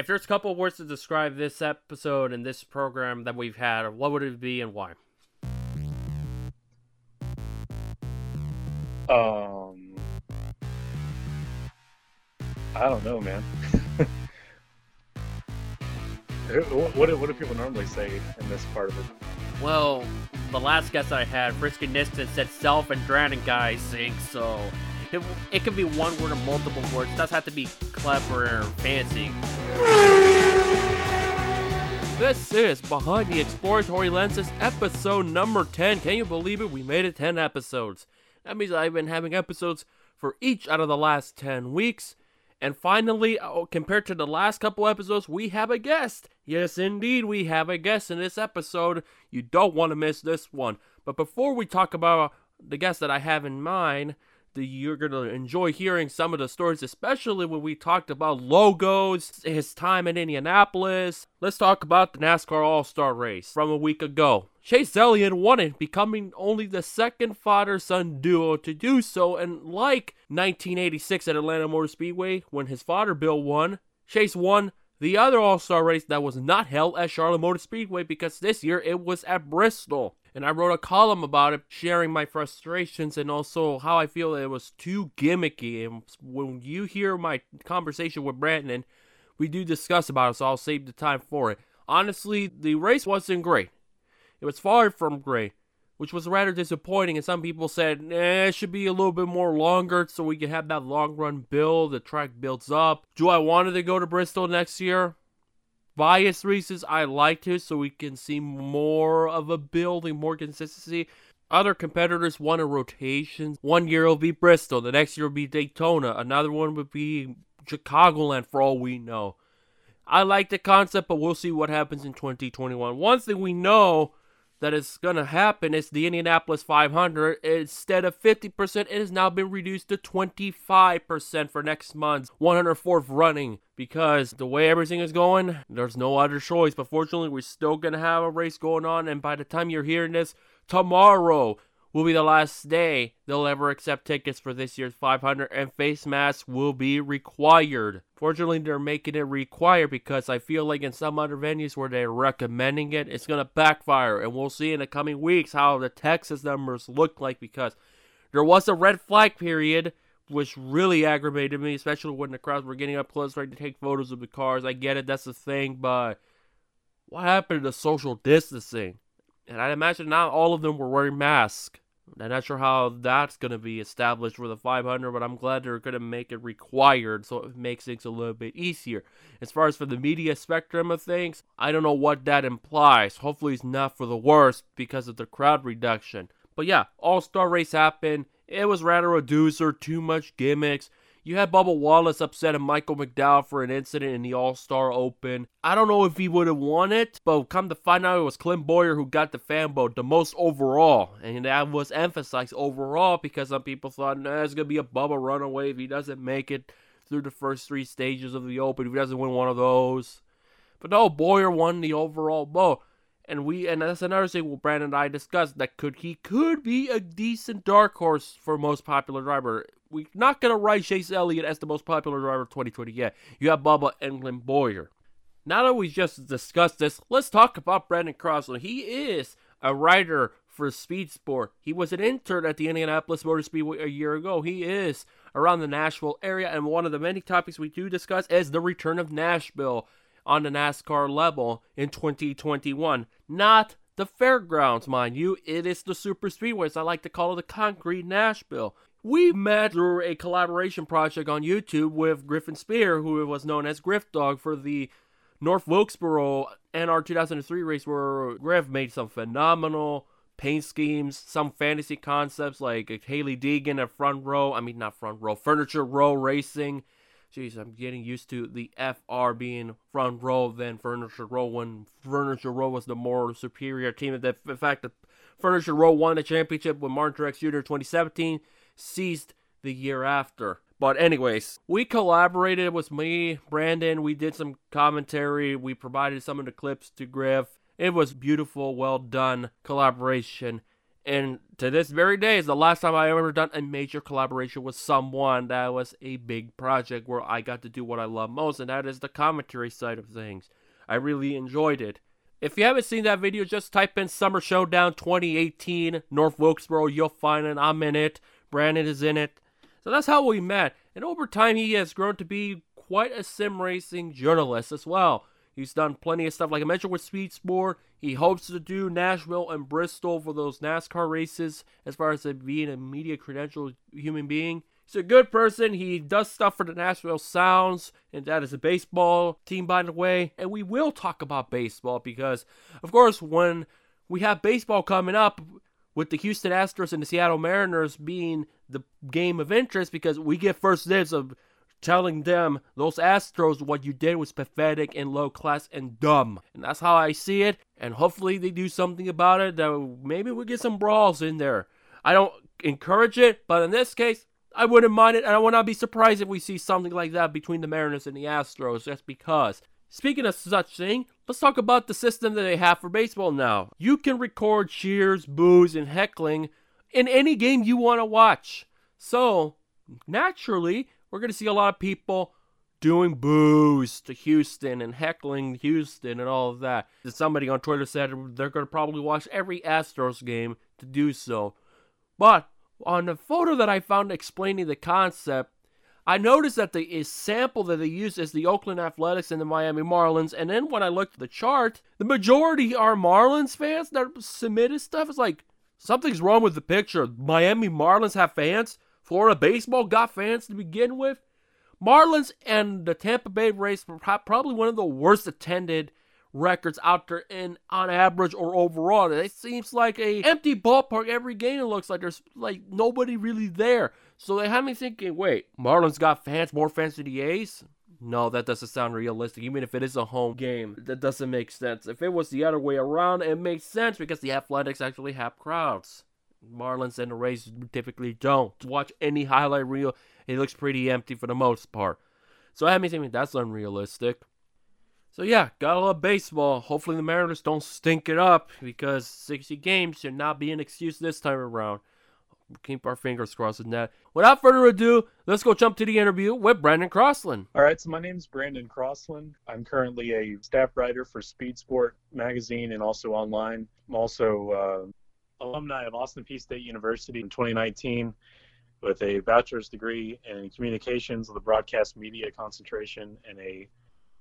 If there's a couple of words to describe this episode and this program that we've had, what would it be and why? I don't know, man. What do people normally say in this part of it? Well, the last guest I had, Frisky Niston, said self and drowning guy sinks, so it could be one word or multiple words. It doesn't have to be clever or fancy. This is Behind the Exploratory Lenses, episode number 10. Can you believe it? We made it 10 episodes. That means I've been having episodes for each out of the last 10 weeks. And finally, compared to the last couple episodes, we have a guest. Yes, indeed, we have a guest in this episode. You don't want to miss this one. But before we talk about the guest that I have in mind, you're going to enjoy hearing some of the stories, especially when we talked about logos, his time in Indianapolis. Let's talk about the NASCAR All-Star race from a week ago. Chase Elliott won it, becoming only the second father-son duo to do so, and like 1986 at Atlanta Motor Speedway, when his father Bill won, Chase won the other All-Star race that was not held at Charlotte Motor Speedway, because this year it was at Bristol. And I wrote a column about it, sharing my frustrations and also how I feel that it was too gimmicky. And when you hear my conversation with Brandon, we do discuss about it, so I'll save the time for it. Honestly, the race wasn't great. It was far from great, which was rather disappointing, and some people said, it should be a little bit more longer so we can have that long run build, the track builds up. Do I wanted to go to Bristol next year? Bias reasons, I liked it so we can see more of a build and more consistency. Other competitors won a rotation. 1 year will be Bristol, the next year will be Daytona, another one would be Chicagoland for all we know. I like the concept, but we'll see what happens in 2021. One thing we know that is going to happen is the Indianapolis 500. Instead of 50%, it has now been reduced to 25% for next month's 104th running. Because the way everything is going, there's no other choice. But fortunately, we're still going to have a race going on. And by the time you're hearing this, tomorrow will be the last day they'll ever accept tickets for this year's 500. And face masks will be required. Fortunately, they're making it required, because I feel like in some other venues where they're recommending it, it's going to backfire. And we'll see in the coming weeks how the Texas numbers look like, because there was a red flag period, which really aggravated me, especially when the crowds were getting up close, right, to take photos of the cars. I get it, that's the thing, but what happened to social distancing? And I imagine not all of them were wearing masks. I'm not sure how that's going to be established for the 500, but I'm glad they're going to make it required, so it makes things a little bit easier. As far as for the media spectrum of things, I don't know what that implies. Hopefully it's not for the worst because of the crowd reduction. But yeah, All-Star race happened. It was rather a doozer, too much gimmicks. You had Bubba Wallace upset at Michael McDowell for an incident in the All-Star Open. I don't know if he would have won it, but come to find out it was Clint Boyer who got the fan vote the most overall. And that was emphasized overall, because some people thought, it's going to be a Bubba runaway if he doesn't make it through the first three stages of the Open, if he doesn't win one of those. But no, Boyer won the overall vote. And that's another thing Brandon and I discussed, that he could be a decent dark horse for most popular driver. We're not going to write Chase Elliott as the most popular driver of 2020 yet. You have Bubba and Clint Boyer. Now that we just discussed this, let's talk about Brandon Crosslin. He is a writer for Speed Sport. He was an intern at the Indianapolis Motor Speedway a year ago. He is around the Nashville area, and one of the many topics we do discuss is the return of Nashville on the NASCAR level in 2021. Not the fairgrounds, mind you. It is the super speedways. I like to call it the concrete Nashville. We met through a collaboration project on YouTube with Griffin Spear, who was known as Griff Dog, for the North Wilkesboro NR 2003 race, where Griff made some phenomenal paint schemes, some fantasy concepts like Haley Deegan at Furniture Row Racing. Jeez, I'm getting used to the FR being Front Row than Furniture Row, when Furniture Row was the more superior team. In fact, the Furniture Row won the championship with Martin Truex Jr. 2017, ceased the year after. But anyways, we collaborated with me, Brandon. We did some commentary. We provided some of the clips to Griff. It was beautiful, well done collaboration. And to this very day is the last time I ever done a major collaboration with someone that was a big project where I got to do what I love most, and that is the commentary side of things. I really enjoyed it. If you haven't seen that video, just type in Summer Showdown 2018 North Wilkesboro. You'll find it. I'm in it. Brandon is in it. So that's how we met. And over time, he has grown to be quite a sim racing journalist as well. He's done plenty of stuff, like I mentioned, with Speed Sport. He hopes to do Nashville and Bristol for those NASCAR races as far as being a media credentialed human being. He's a good person. He does stuff for the Nashville Sounds, and that is a baseball team, by the way. And we will talk about baseball because, of course, when we have baseball coming up, with the Houston Astros and the Seattle Mariners being the game of interest, because we get first dibs of telling them, those Astros, what you did was pathetic and low class and dumb. And that's how I see it. And hopefully they do something about it, that maybe we'll get some brawls in there. I don't encourage it, but in this case, I wouldn't mind it. And I would not be surprised if we see something like that between the Mariners and the Astros, just because. Speaking of such thing, let's talk about the system that they have for baseball now. You can record cheers, boos, and heckling in any game you want to watch. So, naturally, we're going to see a lot of people doing boos to Houston and heckling Houston and all of that. Somebody on Twitter said they're going to probably watch every Astros game to do so. But on the photo that I found explaining the concept, I noticed that the sample that they use is the Oakland Athletics and the Miami Marlins. And then when I looked at the chart, the majority are Marlins fans that submitted stuff. It's like, something's wrong with the picture. Miami Marlins have fans. Florida baseball got fans to begin with. Marlins and the Tampa Bay Rays were probably one of the worst attended records out there in on average or overall. It seems like a empty ballpark every game. It looks like there's like nobody really there. So they had me thinking, wait, Marlins got fans, more fans than the A's? No, that doesn't sound realistic. Even if it is a home game, that doesn't make sense. If it was the other way around, it makes sense because the Athletics actually have crowds. Marlins and the Rays typically don't. Watch any highlight reel, it looks pretty empty for the most part. So I had me thinking, that's unrealistic. So yeah, gotta love baseball. Hopefully the Mariners don't stink it up, because 60 games should not be an excuse this time around. We'll keep our fingers crossed on that. Without further ado, let's go jump to the interview with Brandon Crosslin. All right, so my name's Brandon Crosslin. I'm currently a staff writer for Speed Sport magazine and also online. I'm also alumni of Austin Peay State University in 2019 with a bachelor's degree in communications with a broadcast media concentration and a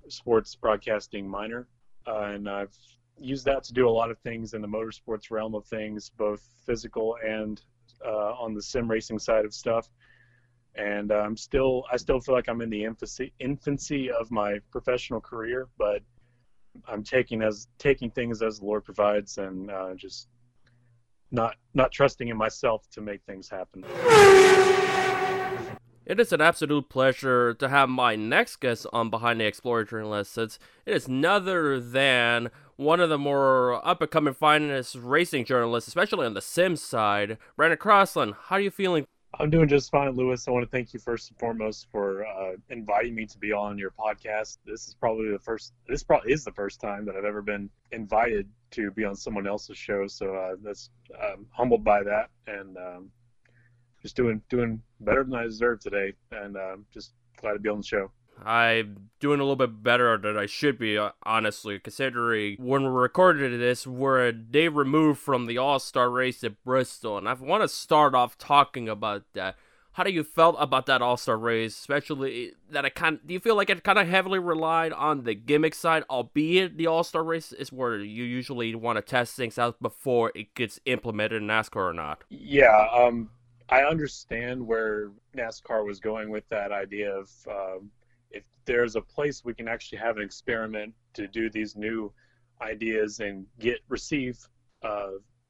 sports broadcasting minor, and I've used that to do a lot of things in the motorsports realm of things, both physical and on the sim racing side of stuff. And I still feel like I'm in the infancy of my professional career, but I'm taking things as the Lord provides, and just not trusting in myself to make things happen. It is an absolute pleasure to have my next guest on Behind the Explorer Journalist. It is none other than one of the more up-and-coming finest racing journalists, especially on the sim side, Brandon Crosslin. How are you feeling? I'm doing just fine, Lewis. I want to thank you first and foremost for inviting me to be on your podcast. This probably is the first time that I've ever been invited to be on someone else's show, so I'm humbled by that, and just doing better than I deserve today, and just glad to be on the show. I'm doing a little bit better than I should be, honestly, considering when we recorded this, we're a day removed from the All-Star race at Bristol, and I want to start off talking about that. How do you felt about that All-Star race, especially that do you feel like it kind of heavily relied on the gimmick side, albeit the All-Star race is where you usually want to test things out before it gets implemented in NASCAR or not? Yeah, I understand where NASCAR was going with that idea of if there's a place we can actually have an experiment to do these new ideas and receive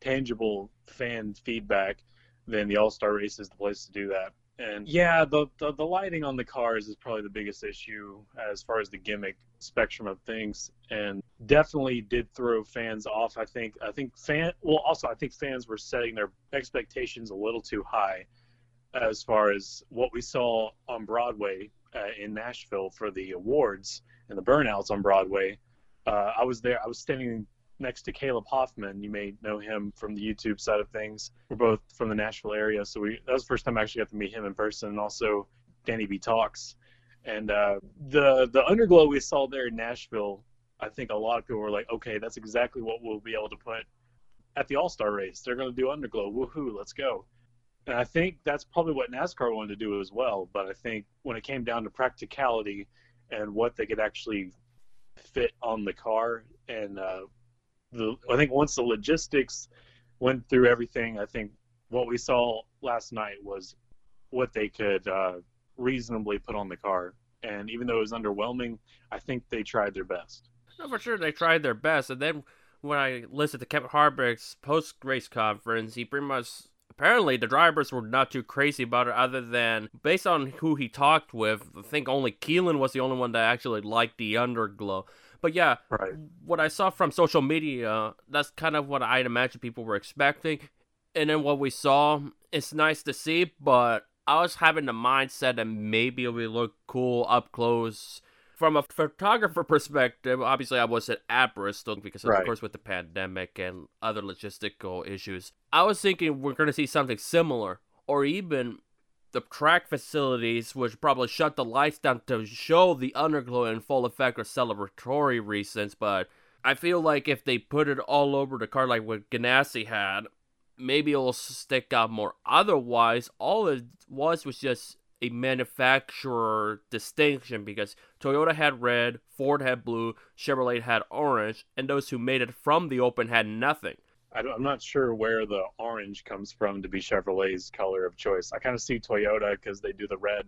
tangible fan feedback, then the All-Star race is the place to do that. And yeah, the lighting on the cars is probably the biggest issue as far as the gimmick spectrum of things, and definitely did throw fans off. I think fans were setting their expectations a little too high as far as what we saw on Broadway in Nashville for the awards and the burnouts on Broadway. I was there. I was standing next to Caleb Hoffman. You may know him from the YouTube side of things. We're both from the Nashville area, so that was the first time I actually got to meet him in person, and also Danny B. Talks. And the underglow we saw there in Nashville, I think a lot of people were like, okay, that's exactly what we'll be able to put at the All-Star race. They're going to do underglow. Woohoo, let's go. And I think that's probably what NASCAR wanted to do as well. But I think when it came down to practicality and what they could actually fit on the car, and I think once the logistics went through everything, I think what we saw last night was what they could reasonably put on the car. And even though it was underwhelming, I think they tried their best. No, for sure, they tried their best. And then when I listened to Kevin Harvick's post-race conference, he pretty much... Apparently, the drivers were not too crazy about it, other than, based on who he talked with, I think only Keelan was the only one that actually liked the underglow. But yeah, right. What I saw from social media, that's kind of what I'd imagine people were expecting. And then what we saw, it's nice to see, but I was having the mindset that maybe it would look cool up close. From a photographer perspective, obviously I wasn't at Bristol because, of course, with the pandemic and other logistical issues. I was thinking we're going to see something similar, or even the track facilities, which probably shut the lights down to show the underglow in full effect or celebratory reasons. But I feel like if they put it all over the car like what Ganassi had, maybe it'll stick out more. Otherwise, all it was just... a manufacturer distinction, because Toyota had red, Ford had blue, Chevrolet had orange, and those who made it from the open had nothing. I'm not sure where the orange comes from to be Chevrolet's color of choice. I kind of see Toyota because they do the red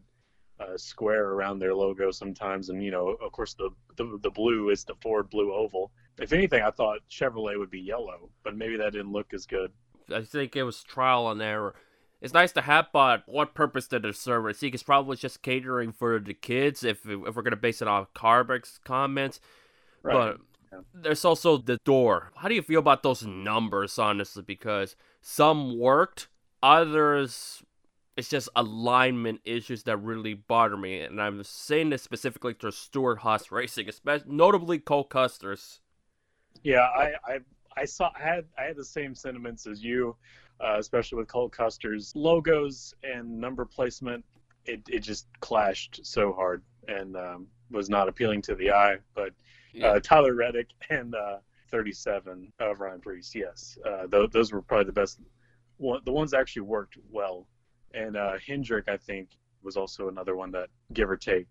square around their logo sometimes, and you know, of course, the blue is the Ford blue oval. If anything, I thought Chevrolet would be yellow, but maybe that didn't look as good. I think it was trial and error. It's nice to have, but what purpose did it serve? I think it's probably just catering for the kids, if we're going to base it on Carbrick's comments. Right. But yeah. There's also the door. How do you feel about those numbers, honestly? Because some worked, others, it's just alignment issues that really bother me. And I'm saying this specifically to Stewart Haas Racing, especially, notably Cole Custer's. Yeah, I had the same sentiments as you. Especially with Cole Custer's logos and number placement, it just clashed so hard and was not appealing to the eye. But Tyler Reddick and 37 of Ryan Preece, yes, those were probably the best. The ones that actually worked well, and Hendrick, I think, was also another one that, give or take,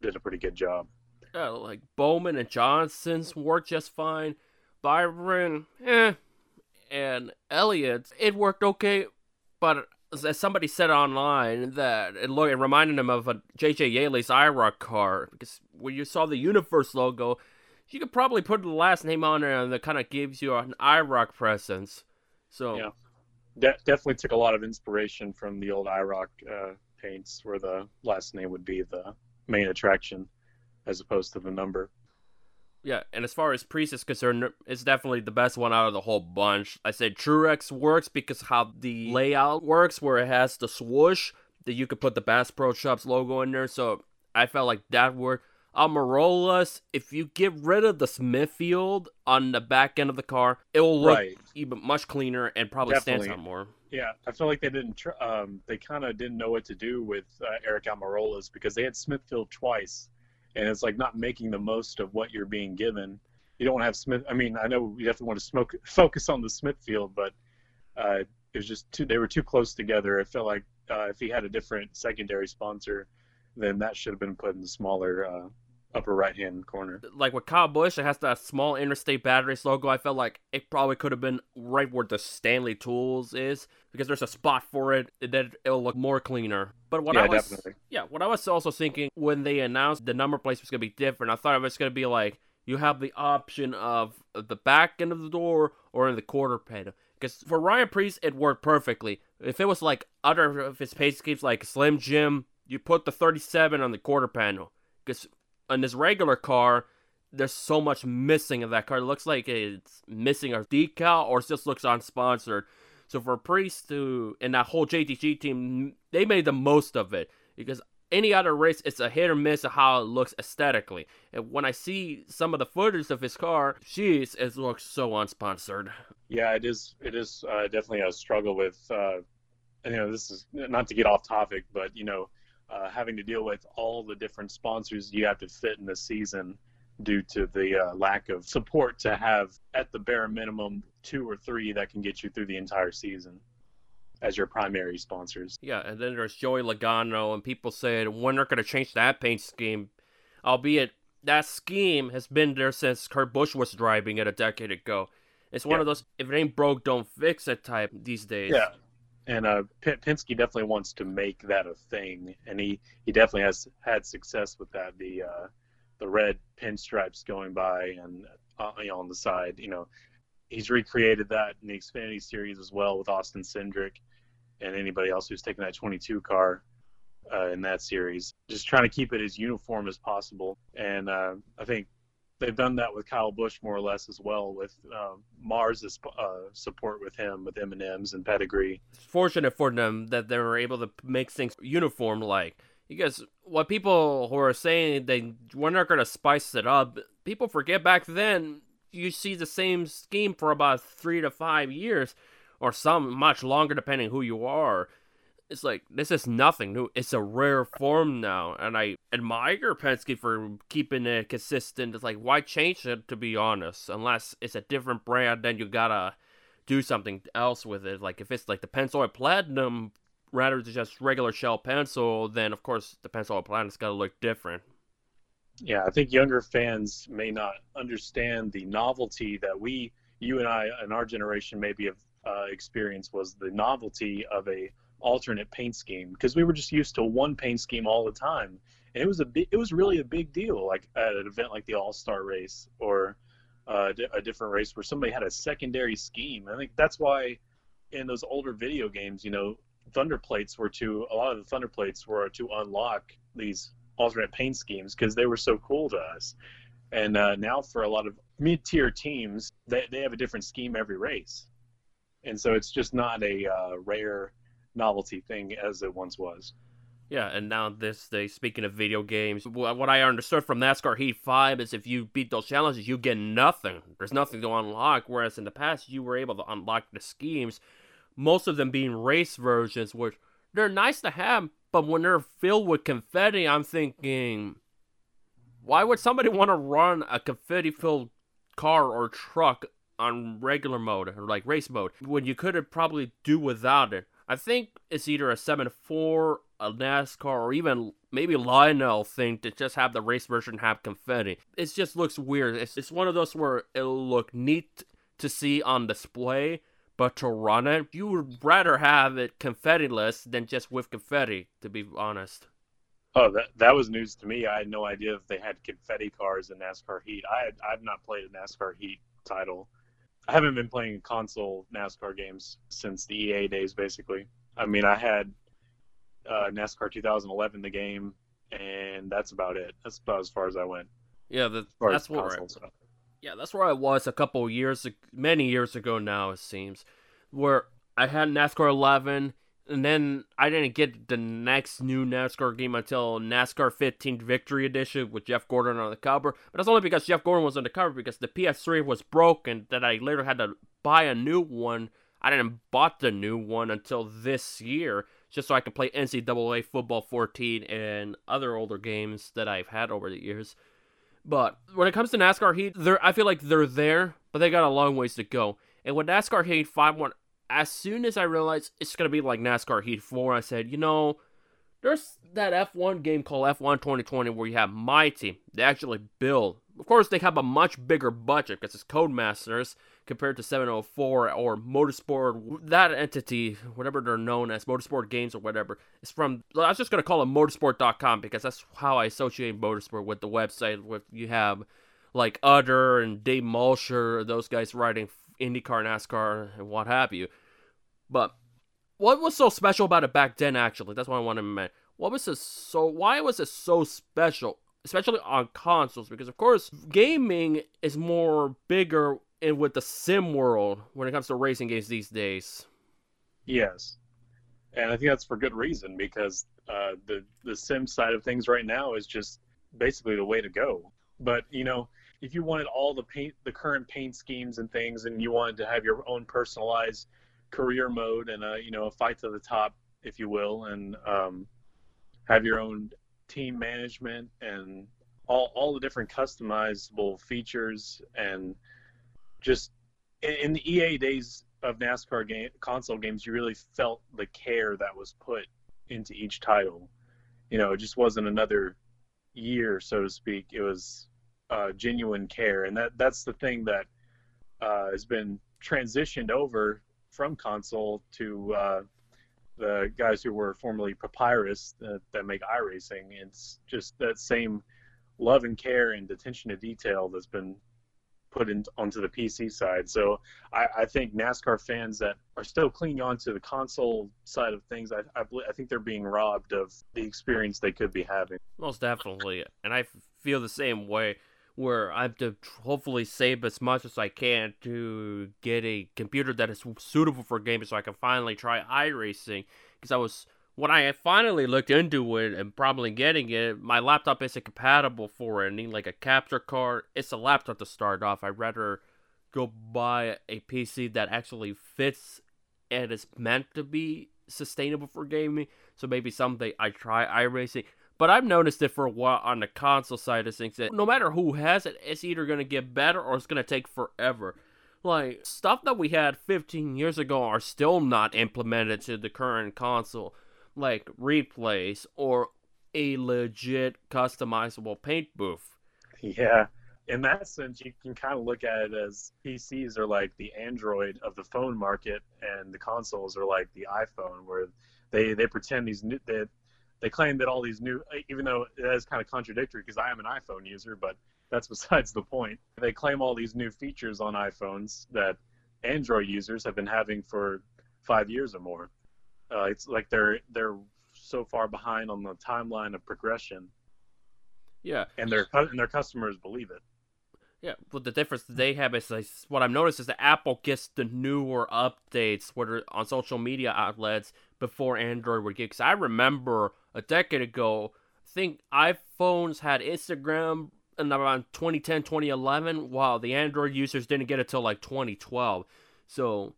did a pretty good job. Yeah, like Bowman and Johnson's worked just fine. Byron, and Elliot, it worked okay, but as somebody said online, that it reminded him of a J.J. Yaley's IROC car, because when you saw the Universe logo, you could probably put the last name on there, and that kind of gives you an IROC presence. So yeah, that definitely took a lot of inspiration from the old IROC paints, where the last name would be the main attraction as opposed to the number. Yeah, and as far as Preece is concerned, it's definitely the best one out of the whole bunch. I say Truex works because how the layout works, where it has the swoosh, that you could put the Bass Pro Shops logo in there, so I felt like that worked. Amarola's, if you get rid of the Smithfield on the back end of the car, it will look even much cleaner and probably definitely stands out more. Yeah, I feel like they kind of didn't know what to do with Eric Amarola's, because they had Smithfield twice. And it's like not making the most of what you're being given. You don't want to have Smith. I mean, I know you definitely want to focus on the Smithfield, but it was just they were too close together. It felt like if he had a different secondary sponsor, then that should have been put in the smaller upper right-hand corner. Like with Kyle Busch, it has that small Interstate Batteries logo. I felt like it probably could have been right where the Stanley Tools is, because there's a spot for it, and then it'll look more cleaner. But what I was also thinking when they announced the number plate was going to be different, I thought it was going to be like, you have the option of the back end of the door or in the quarter panel. Because for Ryan Preece, it worked perfectly. If it was like other of his paint schemes, like Slim Jim, you put the 37 on the quarter panel. Because on this regular car, there's so much missing of that car. It looks like it's missing a decal, or it just looks unsponsored. So for Preece and that whole JTG team, they made the most of it, because any other race, it's a hit or miss of how it looks aesthetically. And when I see some of the footage of his car, jeez, it looks so unsponsored. Yeah, it is definitely a struggle with, this is not to get off topic, but, having to deal with all the different sponsors you have to fit in the season due to the lack of support to have, at the bare minimum, 2 or 3 that can get you through the entire season as your primary sponsors. Yeah, and then there's Joey Logano, and people said, when are going to change that paint scheme? Albeit, that scheme has been there since Kurt Busch was driving it a decade ago. It's one of those, if it ain't broke, don't fix it type these days. Yeah, and Penske definitely wants to make that a thing, and he definitely has had success with that. The red pinstripes going by and on the side, he's recreated that in the Xfinity Series as well with Austin Cindric and anybody else who's taken that 22 car in that series. Just trying to keep it as uniform as possible. And I think they've done that with Kyle Busch more or less as well with Mars' support with him, with M&M's and Pedigree. It's fortunate for them that they were able to make things uniform-like. Because what people who are saying they we're not going to spice it up, people forget back then you see the same scheme for about 3 to 5 years or some much longer depending who you are. It's like, this is nothing new. It's a rare form now. And I admire Penske for keeping it consistent. It's like, why change it, to be honest? Unless it's a different brand, then you got to do something else with it. Like if it's like the Pennzoil Platinum rather than just regular shell pencil, then of course the Pennzoil Platinum's got to look different. Yeah, I think younger fans may not understand the novelty that you and I and our generation maybe have experienced, was the novelty of a alternate paint scheme, because we were just used to one paint scheme all the time. And it was really a big deal, like at an event like the All-Star race or a different race where somebody had a secondary scheme. I think that's why in those older video games, Thunder plates were to unlock these alternate paint schemes because they were so cool to us. And now for a lot of mid-tier teams, they have a different scheme every race. And so it's just not a rare novelty thing as it once was. Yeah, and now this day, speaking of video games, what I understood from NASCAR Heat 5 is if you beat those challenges, you get nothing. There's nothing to unlock, whereas in the past, you were able to unlock the schemes, most of them being race versions, which they're nice to have, but when they're filled with confetti, I'm thinking, why would somebody want to run a confetti-filled car or truck on regular mode, or like race mode, when you could have probably do without it? I think it's either a 7-4, a NASCAR, or even maybe Lionel thing to just have the race version have confetti. It just looks weird. It's one of those where it'll look neat to see on display, but to run it, you would rather have it confetti-less than just with confetti, to be honest. Oh, that was news to me. I had no idea if they had confetti cars in NASCAR Heat. I've not played a NASCAR Heat title. I haven't been playing console NASCAR games since the EA days, basically. I mean, I had NASCAR 2011, the game, and that's about it. That's about as far as I went. Yeah, that's what console stuff. Yeah, that's where I was many years ago now, it seems, where I had NASCAR 11, and then I didn't get the next new NASCAR game until NASCAR 15 Victory Edition with Jeff Gordon on the cover. But that's only because Jeff Gordon was on the cover, because the PS3 was broken, that I later had to buy a new one. I didn't bought the new one until this year, just so I could play NCAA Football 14 and other older games that I've had over the years. But when it comes to NASCAR Heat, I feel like they're there, but they got a long ways to go. And with NASCAR Heat 5, as soon as I realized it's going to be like NASCAR Heat 4, I said, there's that F1 game called F1 2020 where you have my team. They actually build. Of course, they have a much bigger budget because it's Codemasters compared to 704 or Motorsport. That entity, whatever they're known as, Motorsport Games or whatever, is from, I was just going to call it motorsport.com because that's how I associate Motorsport with the website. With you have like Utter and Dave Mulcher, those guys writing IndyCar, NASCAR, and what have you. But what was so special about it back then, actually? That's what I wanted to mention. Why was it so special, especially on consoles? Because, of course, gaming is more bigger with the sim world when it comes to racing games these days. Yes. And I think that's for good reason, because the sim side of things right now is just basically the way to go. But, you know, if you wanted all the current paint schemes and things, and you wanted to have your own personalized career mode and a, you know, a fight to the top, if you will, and have your own team management and all the different customizable features, and just in the EA days of NASCAR console games, you really felt the care that was put into each title. You know, it just wasn't another year, so to speak. It was genuine care, and that's the thing that has been transitioned over from console to the guys who were formerly Papyrus that make iRacing. It's just that same love and care and attention to detail that's been put onto the PC side. So I think NASCAR fans that are still clinging on to the console side of things, I think they're being robbed of the experience they could be having. Most definitely. And I feel the same way, where I have to hopefully save as much as I can to get a computer that is suitable for gaming, so I can finally try iRacing. Because when I finally looked into it and probably getting it, my laptop isn't compatible for it. I need like a capture card. It's a laptop to start off. I'd rather go buy a PC that actually fits and is meant to be sustainable for gaming. So maybe someday I try iRacing. But I've noticed it for a while on the console side of things, that no matter who has it, it's either going to get better or it's going to take forever. Like, stuff that we had 15 years ago are still not implemented to the current console. Like replays or a legit customizable paint booth. Yeah. In that sense, you can kind of look at it as PCs are like the Android of the phone market, and the consoles are like the iPhone, where they pretend these new... They claim that all these new, even though that is kind of contradictory because I am an iPhone user, but that's besides the point. They claim all these new features on iPhones that Android users have been having for 5 years or more. It's like they're so far behind on the timeline of progression. Yeah, and their customers believe it. Yeah, but the difference they have is like, what I've noticed is that Apple gets the newer updates whether on social media outlets before Android would get. Because I remember a decade ago, I think iPhones had Instagram in around 2010, 2011, while the Android users didn't get it till like 2012. So,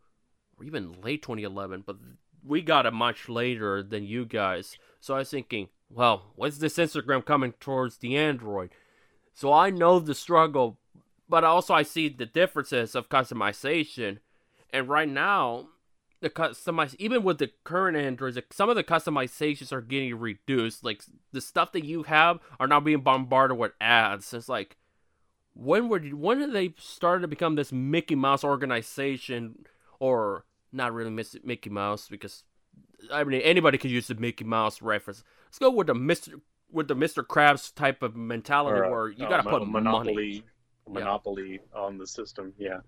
or even late 2011, but we got it much later than you guys. So I was thinking, well, when's this Instagram coming towards the Android? So I know the struggle, but also I see the differences of customization. And right now, even with the current Androids, some of the customizations are getting reduced. Like, the stuff that you have are now being bombarded with ads. It's like, when did they start to become this Mickey Mouse organization? Or not really Mickey Mouse, because I mean anybody could use the Mickey Mouse reference. Let's go with the Mr. Krabs type of mentality, where you gotta put monopoly on the system. Yeah.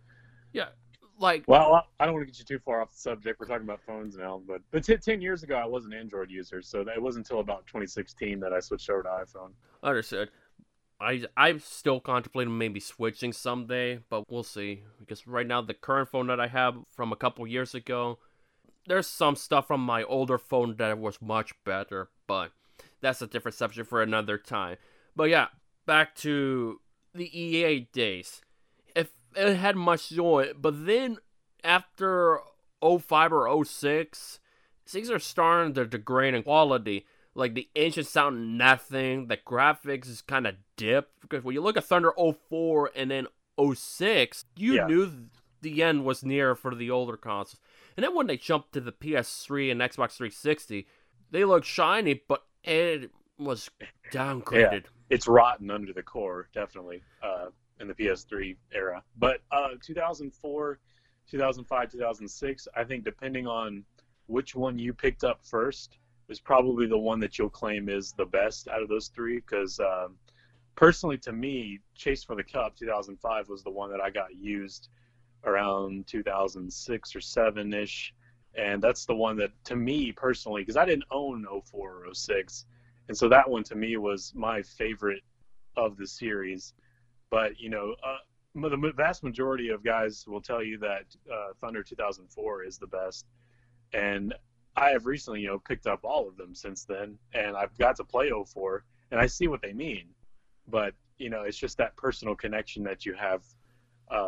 Like, well, I don't want to get you too far off the subject. We're talking about phones now, but 10 years ago, I was an Android user, so it wasn't until about 2016 that I switched over to iPhone. Understood. I'm still contemplating maybe switching someday, but we'll see. Because right now, the current phone that I have from a couple years ago, there's some stuff from my older phone that was much better, but that's a different subject for another time. But yeah, back to the EA days. It had much joy, but then after 05 or 06, things are starting to degrade in quality. Like, the engines sound nothing, the graphics is kind of dip. Because when you look at Thunder 04 and then 06, you knew the end was near for the older consoles. And then when they jumped to the PS3 and Xbox 360, they looked shiny, but it was downgraded. Yeah, it's rotten under the core, definitely. In the PS3 era, but 2004, 2005, 2006, I think depending on which one you picked up first is probably the one that you'll claim is the best out of those three, because personally to me, Chase for the Cup 2005 was the one that I got used around 2006 or 7-ish, and that's the one that to me personally, because I didn't own 04 or 06, and so that one to me was my favorite of the series. But, you know, the vast majority of guys will tell you that Thunder 2004 is the best. And I have recently, you know, picked up all of them since then, and I've got to play 04, and I see what they mean. But, you know, it's just that personal connection that you have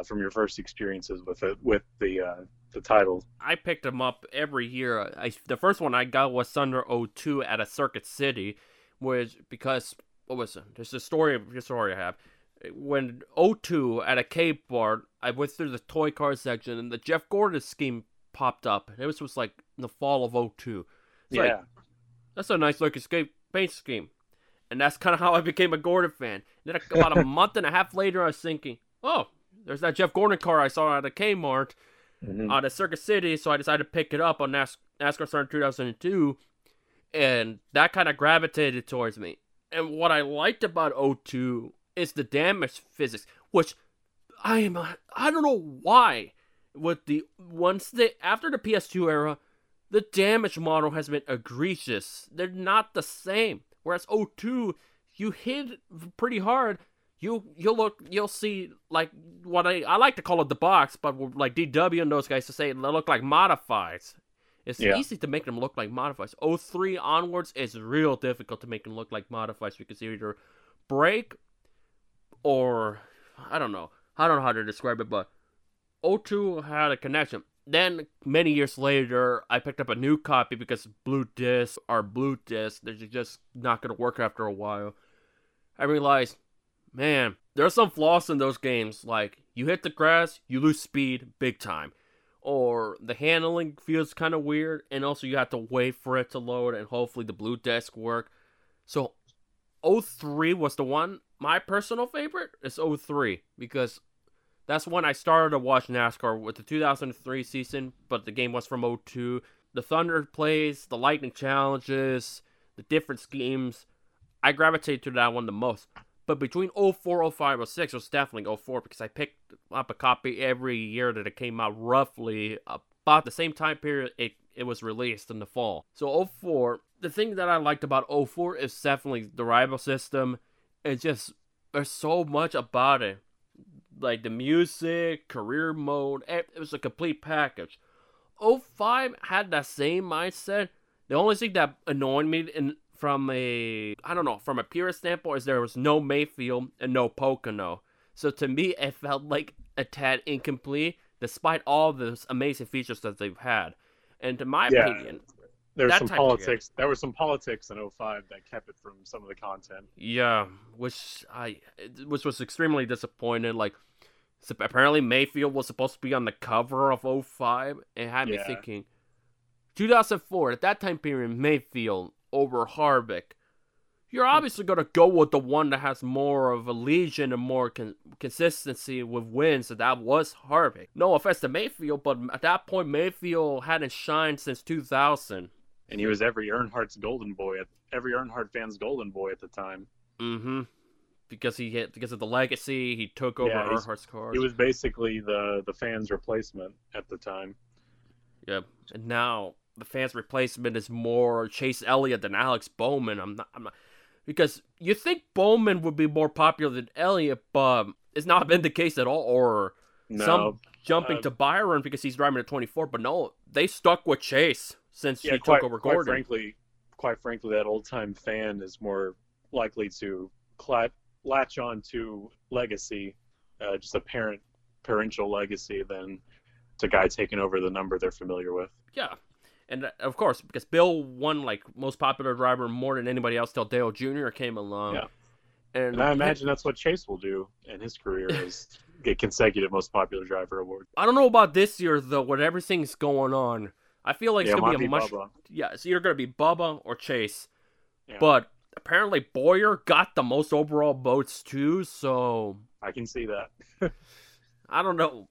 from your first experiences with it, with the title. I picked them up every year. The first one I got was Thunder 02 at a Circuit City, which, because, what was it? There's a story I have. When 02 at a Kmart, I went through the toy car section, and the Jeff Gordon scheme popped up. It was like in the fall of 02. Yeah. Like, that's a nice looking paint scheme. And that's kind of how I became a Gordon fan. And then about a month and a half later, I was thinking, oh, there's that Jeff Gordon car I saw at a Kmart out of Circuit City. So I decided to pick it up on NASCAR 2002. And that kind of gravitated towards me. And what I liked about 02 is the damage physics, which I don't know why. After the PS2 era, the damage model has been egregious. They're not the same. Whereas 02, you hit pretty hard. You'll see, like, what I like to call it the box, but like DW and those guys to say they look like modifieds. It's easy to make them look like modifieds. 03 onwards is real difficult to make them look like modifieds because you either break or I don't know how to describe it, but 02 had a connection. Then many years later, I picked up a new copy because blue discs, they're just not going to work after a while. I realized, man, there's some flaws in those games. Like, you hit the grass, you lose speed big time. Or the handling feels kind of weird, and also you have to wait for it to load, and hopefully the blue disc work. So 03 was the one. My personal favorite is 03 because that's when I started to watch NASCAR with the 2003 season, but the game was from 02. The Thunder plays, the Lightning challenges, the different schemes. I gravitate to that one the most. But between 04, 05, 06, it was definitely 04 because I picked up a copy every year that it came out, roughly about the same time period it was released in the fall. So 04, the thing that I liked about 04 is definitely the rival system. It's just, there's so much about it. Like the music, career mode, it was a complete package. 05 had that same mindset. The only thing that annoyed me from a purist standpoint is there was no Mayfield and no Pocono. So to me, it felt like a tad incomplete, despite all those amazing features that they've had. And to my opinion, there was some politics in 05 that kept it from some of the content. Yeah, which was extremely disappointing. Like, apparently Mayfield was supposed to be on the cover of 05. It had me thinking, 2004, at that time period, Mayfield over Harvick. You're obviously going to go with the one that has more of a legion and more consistency with wins, and that was Harvick. No offense to Mayfield, but at that point, Mayfield hadn't shined since 2000. And he was every Earnhardt fan's golden boy at the time. Mm-hmm. Because of the legacy, he took over Earnhardt's cars. He was basically the fan's replacement at the time. Yep. And now the fan's replacement is more Chase Elliott than Alex Bowman. I'm not because you think Bowman would be more popular than Elliott, but it's not been the case at all. Or some jumping to Byron because he's driving at 24. But no, they stuck with Chase since he took over Gordon. Quite frankly, that old-time fan is more likely to latch on to legacy, just a parental legacy, than to a guy taking over the number they're familiar with. Yeah. And, of course, because Bill won, like, most popular driver more than anybody else till Dale Jr. came along. Yeah. And I imagine that's what Chase will do in his career is get consecutive most popular driver award. I don't know about this year, though, with everything's going on. I feel like it's going to be Bubba. Yeah, it's either going to be Bubba or Chase. Yeah. But apparently Boyer got the most overall votes, too, so I can see that. I don't know.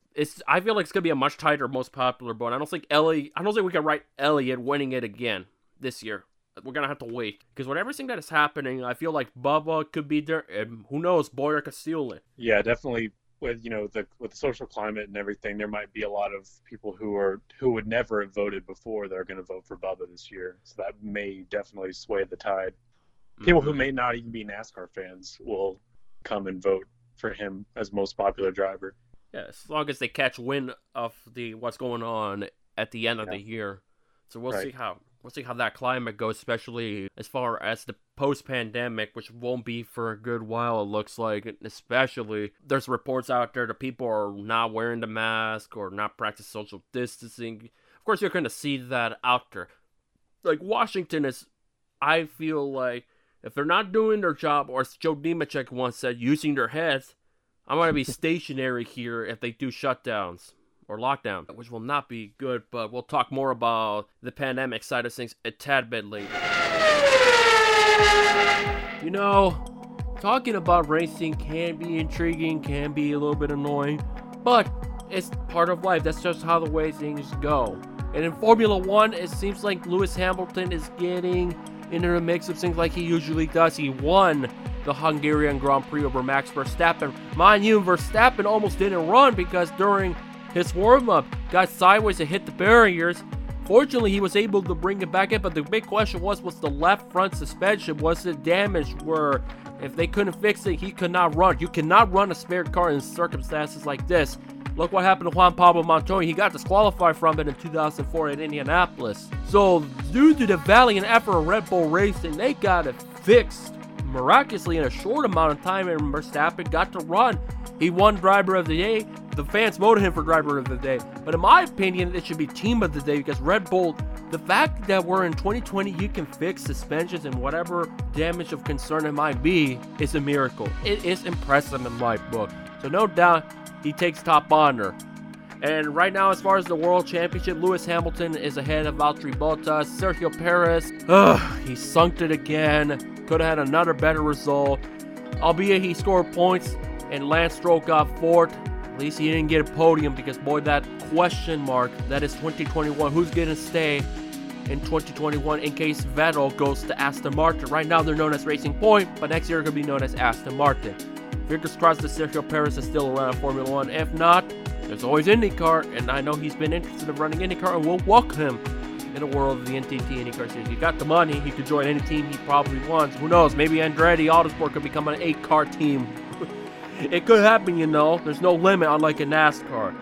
I feel like it's gonna be a much tighter, most popular vote. I don't think we can write Elliott winning it again this year. We're gonna have to wait because with everything that is happening, I feel like Bubba could be there, and who knows, Boyer could steal it. Yeah, definitely. With with the social climate and everything, there might be a lot of people who would never have voted before that are gonna vote for Bubba this year. So that may definitely sway the tide. People who may not even be NASCAR fans will come and vote for him as most popular driver. Yeah, as long as they catch wind of what's going on at the end of the year. So we'll see how. We'll see how that climate goes, especially as far as the post-pandemic, which won't be for a good while, it looks like. Especially, there's reports out there that people are not wearing the mask or not practicing social distancing. Of course, you're going to see that out there. Like, Washington is, I feel like, if they're not doing their job, or as Joe Nemechek once said, using their heads, I'm going to be stationary here if they do shutdowns or lockdown, which will not be good, but we'll talk more about the pandemic side of things a tad bit later. You know, talking about racing can be intriguing, can be a little bit annoying, but it's part of life. That's just how the way things go. And in Formula One, it seems like Lewis Hamilton is getting into the mix of things like he usually does. He won the Hungarian Grand Prix over Max Verstappen. Mind you, Verstappen almost didn't run because during his warm-up got sideways and hit the barriers. Fortunately, he was able to bring it back in, but the big question was the left front suspension, was it damaged, where if they couldn't fix it, he could not run. You cannot run a spare car in circumstances like this. Look what happened to Juan Pablo Montoya. He got disqualified from it in 2004 at Indianapolis. So, due to the valiant effort of Red Bull Racing, they got it fixed miraculously in a short amount of time, and Verstappen got to run. He won Driver of the Day. The fans voted him for Driver of the Day. But in my opinion, it should be Team of the Day, because Red Bull, the fact that we're in 2020, you can fix suspensions and whatever damage of concern it might be, is a miracle. It is impressive in my book. So no doubt, he takes top honor. And right now, as far as the World Championship, Lewis Hamilton is ahead of Valtteri Bottas. Sergio Perez, he sunk it again. Could have had another better result. Albeit he scored points and Lance Stroll got fourth. At least he didn't get a podium, because boy, that question mark, that is 2021. Who's going to stay in 2021 in case Vettel goes to Aston Martin? Right now, they're known as Racing Point, but next year, they're going to be known as Aston Martin. Fingers crossed that Sergio Perez is still around in Formula 1. If not, there's always IndyCar, and I know he's been interested in running IndyCar, and we'll welcome him in the world of the NTT IndyCar series. He got the money, he could join any team he probably wants. Who knows, maybe Andretti Autosport could become an 8-car team. It could happen, you know. There's no limit, unlike in NASCAR.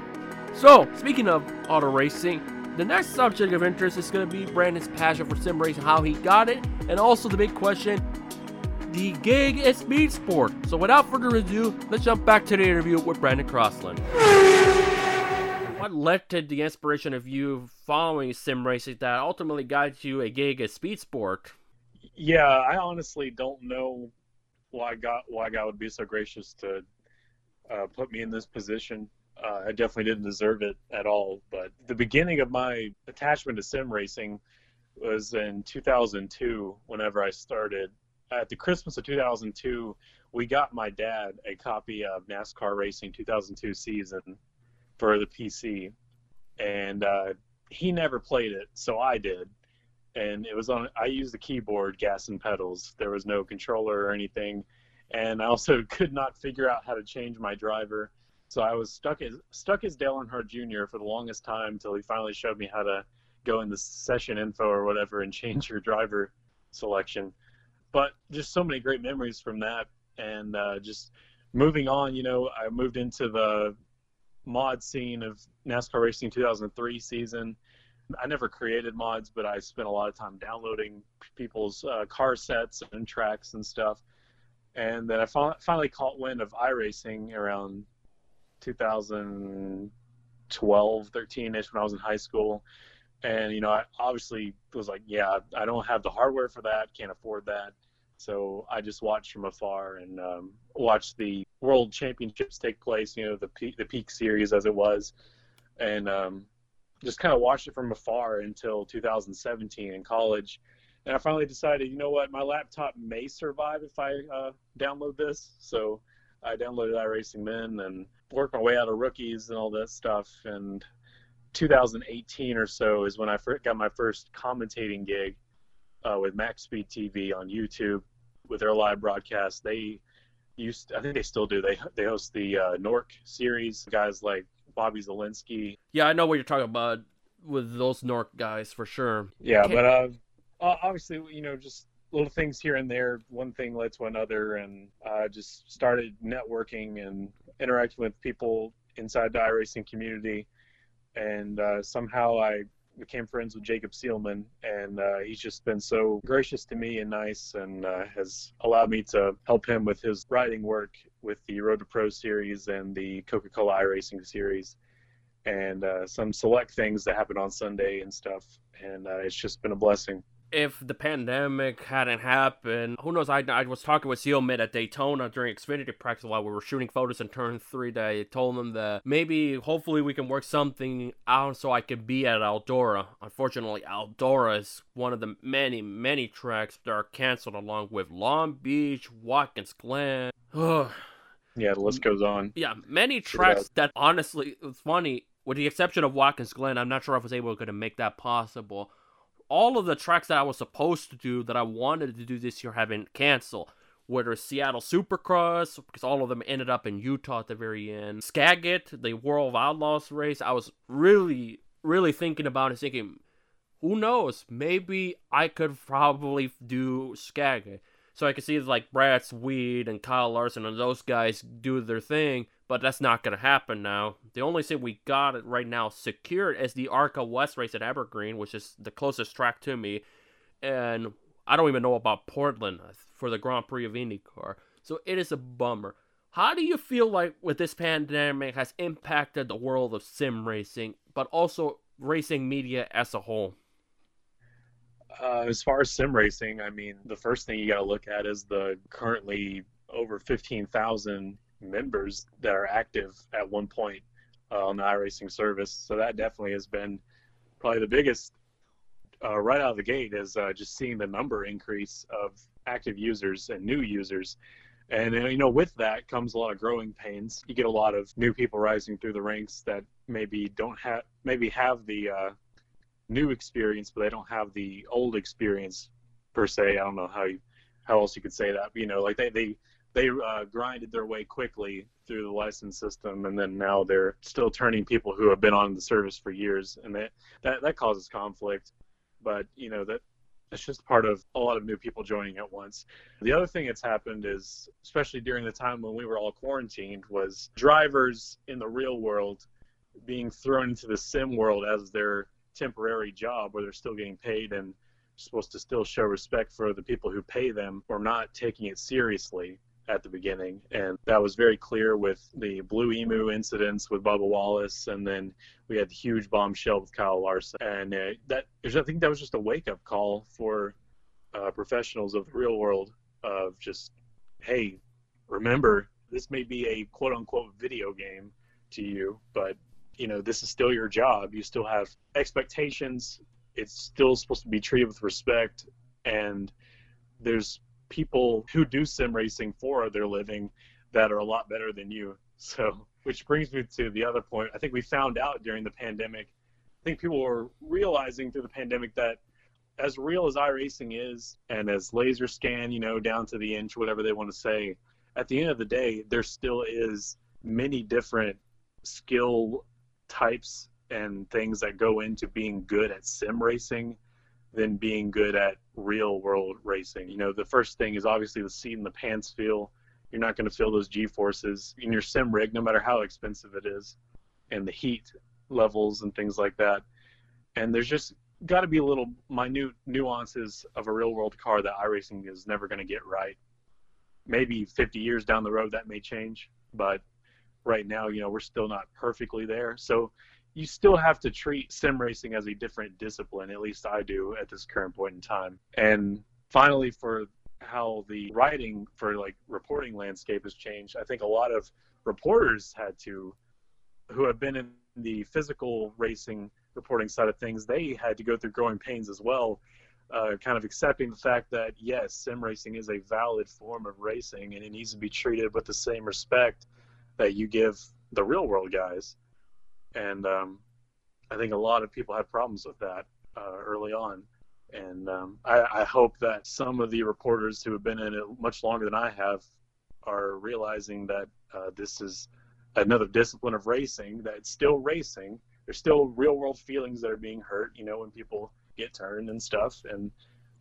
So, speaking of auto racing, the next subject of interest is going to be Brandon's passion for sim racing, how he got it, and also the big question, the gig at Speed Sport. So without further ado, let's jump back to the interview with Brandon Crosslin. What led to the inspiration of you following sim racing that ultimately got you a gig at Speed Sport? Yeah, I honestly don't know why God would be so gracious to put me in this position. I definitely didn't deserve it at all. But the beginning of my attachment to sim racing was in 2002, whenever I started. At the Christmas of 2002, we got my dad a copy of NASCAR Racing 2002 season for the PC, and he never played it, so I did. And it was on, I used the keyboard, gas and pedals. There was no controller or anything, and I also could not figure out how to change my driver, so I was stuck as Dale Earnhardt Jr. for the longest time, until he finally showed me how to go in the session info or whatever and change your driver selection. But just so many great memories from that, and just moving on, you know, I moved into the mod scene of NASCAR Racing 2003 season. I never created mods, but I spent a lot of time downloading people's car sets and tracks and stuff. And then I finally caught wind of iRacing around 2012, 13-ish, when I was in high school. And, you know, I obviously was like, yeah, I don't have the hardware for that, can't afford that. So I just watched from afar and watched the World Championships take place, you know, the Peak Series as it was. And just kind of watched it from afar until 2017 in college. And I finally decided, you know what, my laptop may survive if I download this. So I downloaded iRacing then and worked my way out of rookies and all that stuff. And 2018 or so is when I got my first commentating gig with Max Speed TV on YouTube with their live broadcast. They used, I think they still do, they host the NORC series, guys like Bobby Zielinski. Yeah, I know what you're talking about with those NORC guys for sure. Yeah, okay. But obviously, you know, just little things here and there, one thing led to another, and just started networking and interacting with people inside the iRacing community. And somehow I became friends with Jacob Seelman, and he's just been so gracious to me and nice, and has allowed me to help him with his riding work with the Road to Pro series and the Coca-Cola iRacing series, and some select things that happen on Sunday and stuff, and it's just been a blessing. If the pandemic hadn't happened, who knows? I was talking with Seelman at Daytona during Xfinity practice while we were shooting photos in turn 3. That I told him that maybe, hopefully, we can work something out so I could be at Eldora. Unfortunately, Eldora is one of the many, many tracks that are canceled, along with Long Beach, Watkins Glen. Yeah, the list goes on. Yeah, many tracks that, honestly, it's funny, with the exception of Watkins Glen, I'm not sure I was able to make that possible. All of the tracks that I was supposed to do, that I wanted to do this year, have been canceled. Whether it's Seattle Supercross, because all of them ended up in Utah at the very end. Skagit, the World of Outlaws race, I was really, really thinking about it, thinking, who knows? Maybe I could probably do Skagit. So I could see like Brad Sweed and Kyle Larson and those guys do their thing, but that's not going to happen now. The only thing we got it right now secured is the ARCA West race at Evergreen, which is the closest track to me. And I don't even know about Portland for the Grand Prix of IndyCar. So it is a bummer. How do you feel like with this pandemic has impacted the world of sim racing, but also racing media as a whole? As far as sim racing, I mean, the first thing you got to look at is the currently over 15,000 members that are active at one point on the iRacing service. So that definitely has been probably the biggest right out of the gate, is just seeing the number increase of active users and new users. And, you know, with that comes a lot of growing pains. You get a lot of new people rising through the ranks that maybe don't have, maybe have the new experience, but they don't have the old experience per se. I don't know how else you could say that. But, you know, like they grinded their way quickly through the license system, and then now they're still turning people who have been on the service for years, and that causes conflict. But, you know, that's just part of a lot of new people joining at once. The other thing that's happened is, especially during the time when we were all quarantined, was drivers in the real world being thrown into the sim world as their temporary job, where they're still getting paid and supposed to still show respect for the people who pay them, or not taking it seriously at the beginning. And that was very clear with the Blue Emu incidents with Bubba Wallace, and then we had the huge bombshell with Kyle Larson. And I think that was just a wake-up call for professionals of the real world of just, hey, remember, this may be a quote-unquote video game to you, but, you know, this is still your job. You still have expectations. It's still supposed to be treated with respect. And there's people who do sim racing for their living that are a lot better than you. So, which brings me to the other point. I think we found out during the pandemic, I think people were realizing through the pandemic that as real as iRacing is, and as laser scan, you know, down to the inch, whatever they want to say, at the end of the day, there still is many different skill types and things that go into being good at sim racing than being good at real world racing. You know, the first thing is obviously the seat and the pants feel. You're not going to feel those G-forces in your sim rig, no matter how expensive it is, and the heat levels and things like that. And there's just got to be little minute nuances of a real world car that iRacing is never going to get right. Maybe 50 years down the road that may change, but right now, you know, we're still not perfectly there. So you still have to treat sim racing as a different discipline, at least I do at this current point in time. And finally, for how the writing for like reporting landscape has changed, I think a lot of reporters who have been in the physical racing reporting side of things, they had to go through growing pains as well, kind of accepting the fact that, yes, sim racing is a valid form of racing, and it needs to be treated with the same respect that you give the real world guys. And I think a lot of people had problems with that early on. And I hope that some of the reporters who have been in it much longer than I have are realizing that this is another discipline of racing, that it's still racing. There's still real world feelings that are being hurt, you know, when people get turned and stuff. And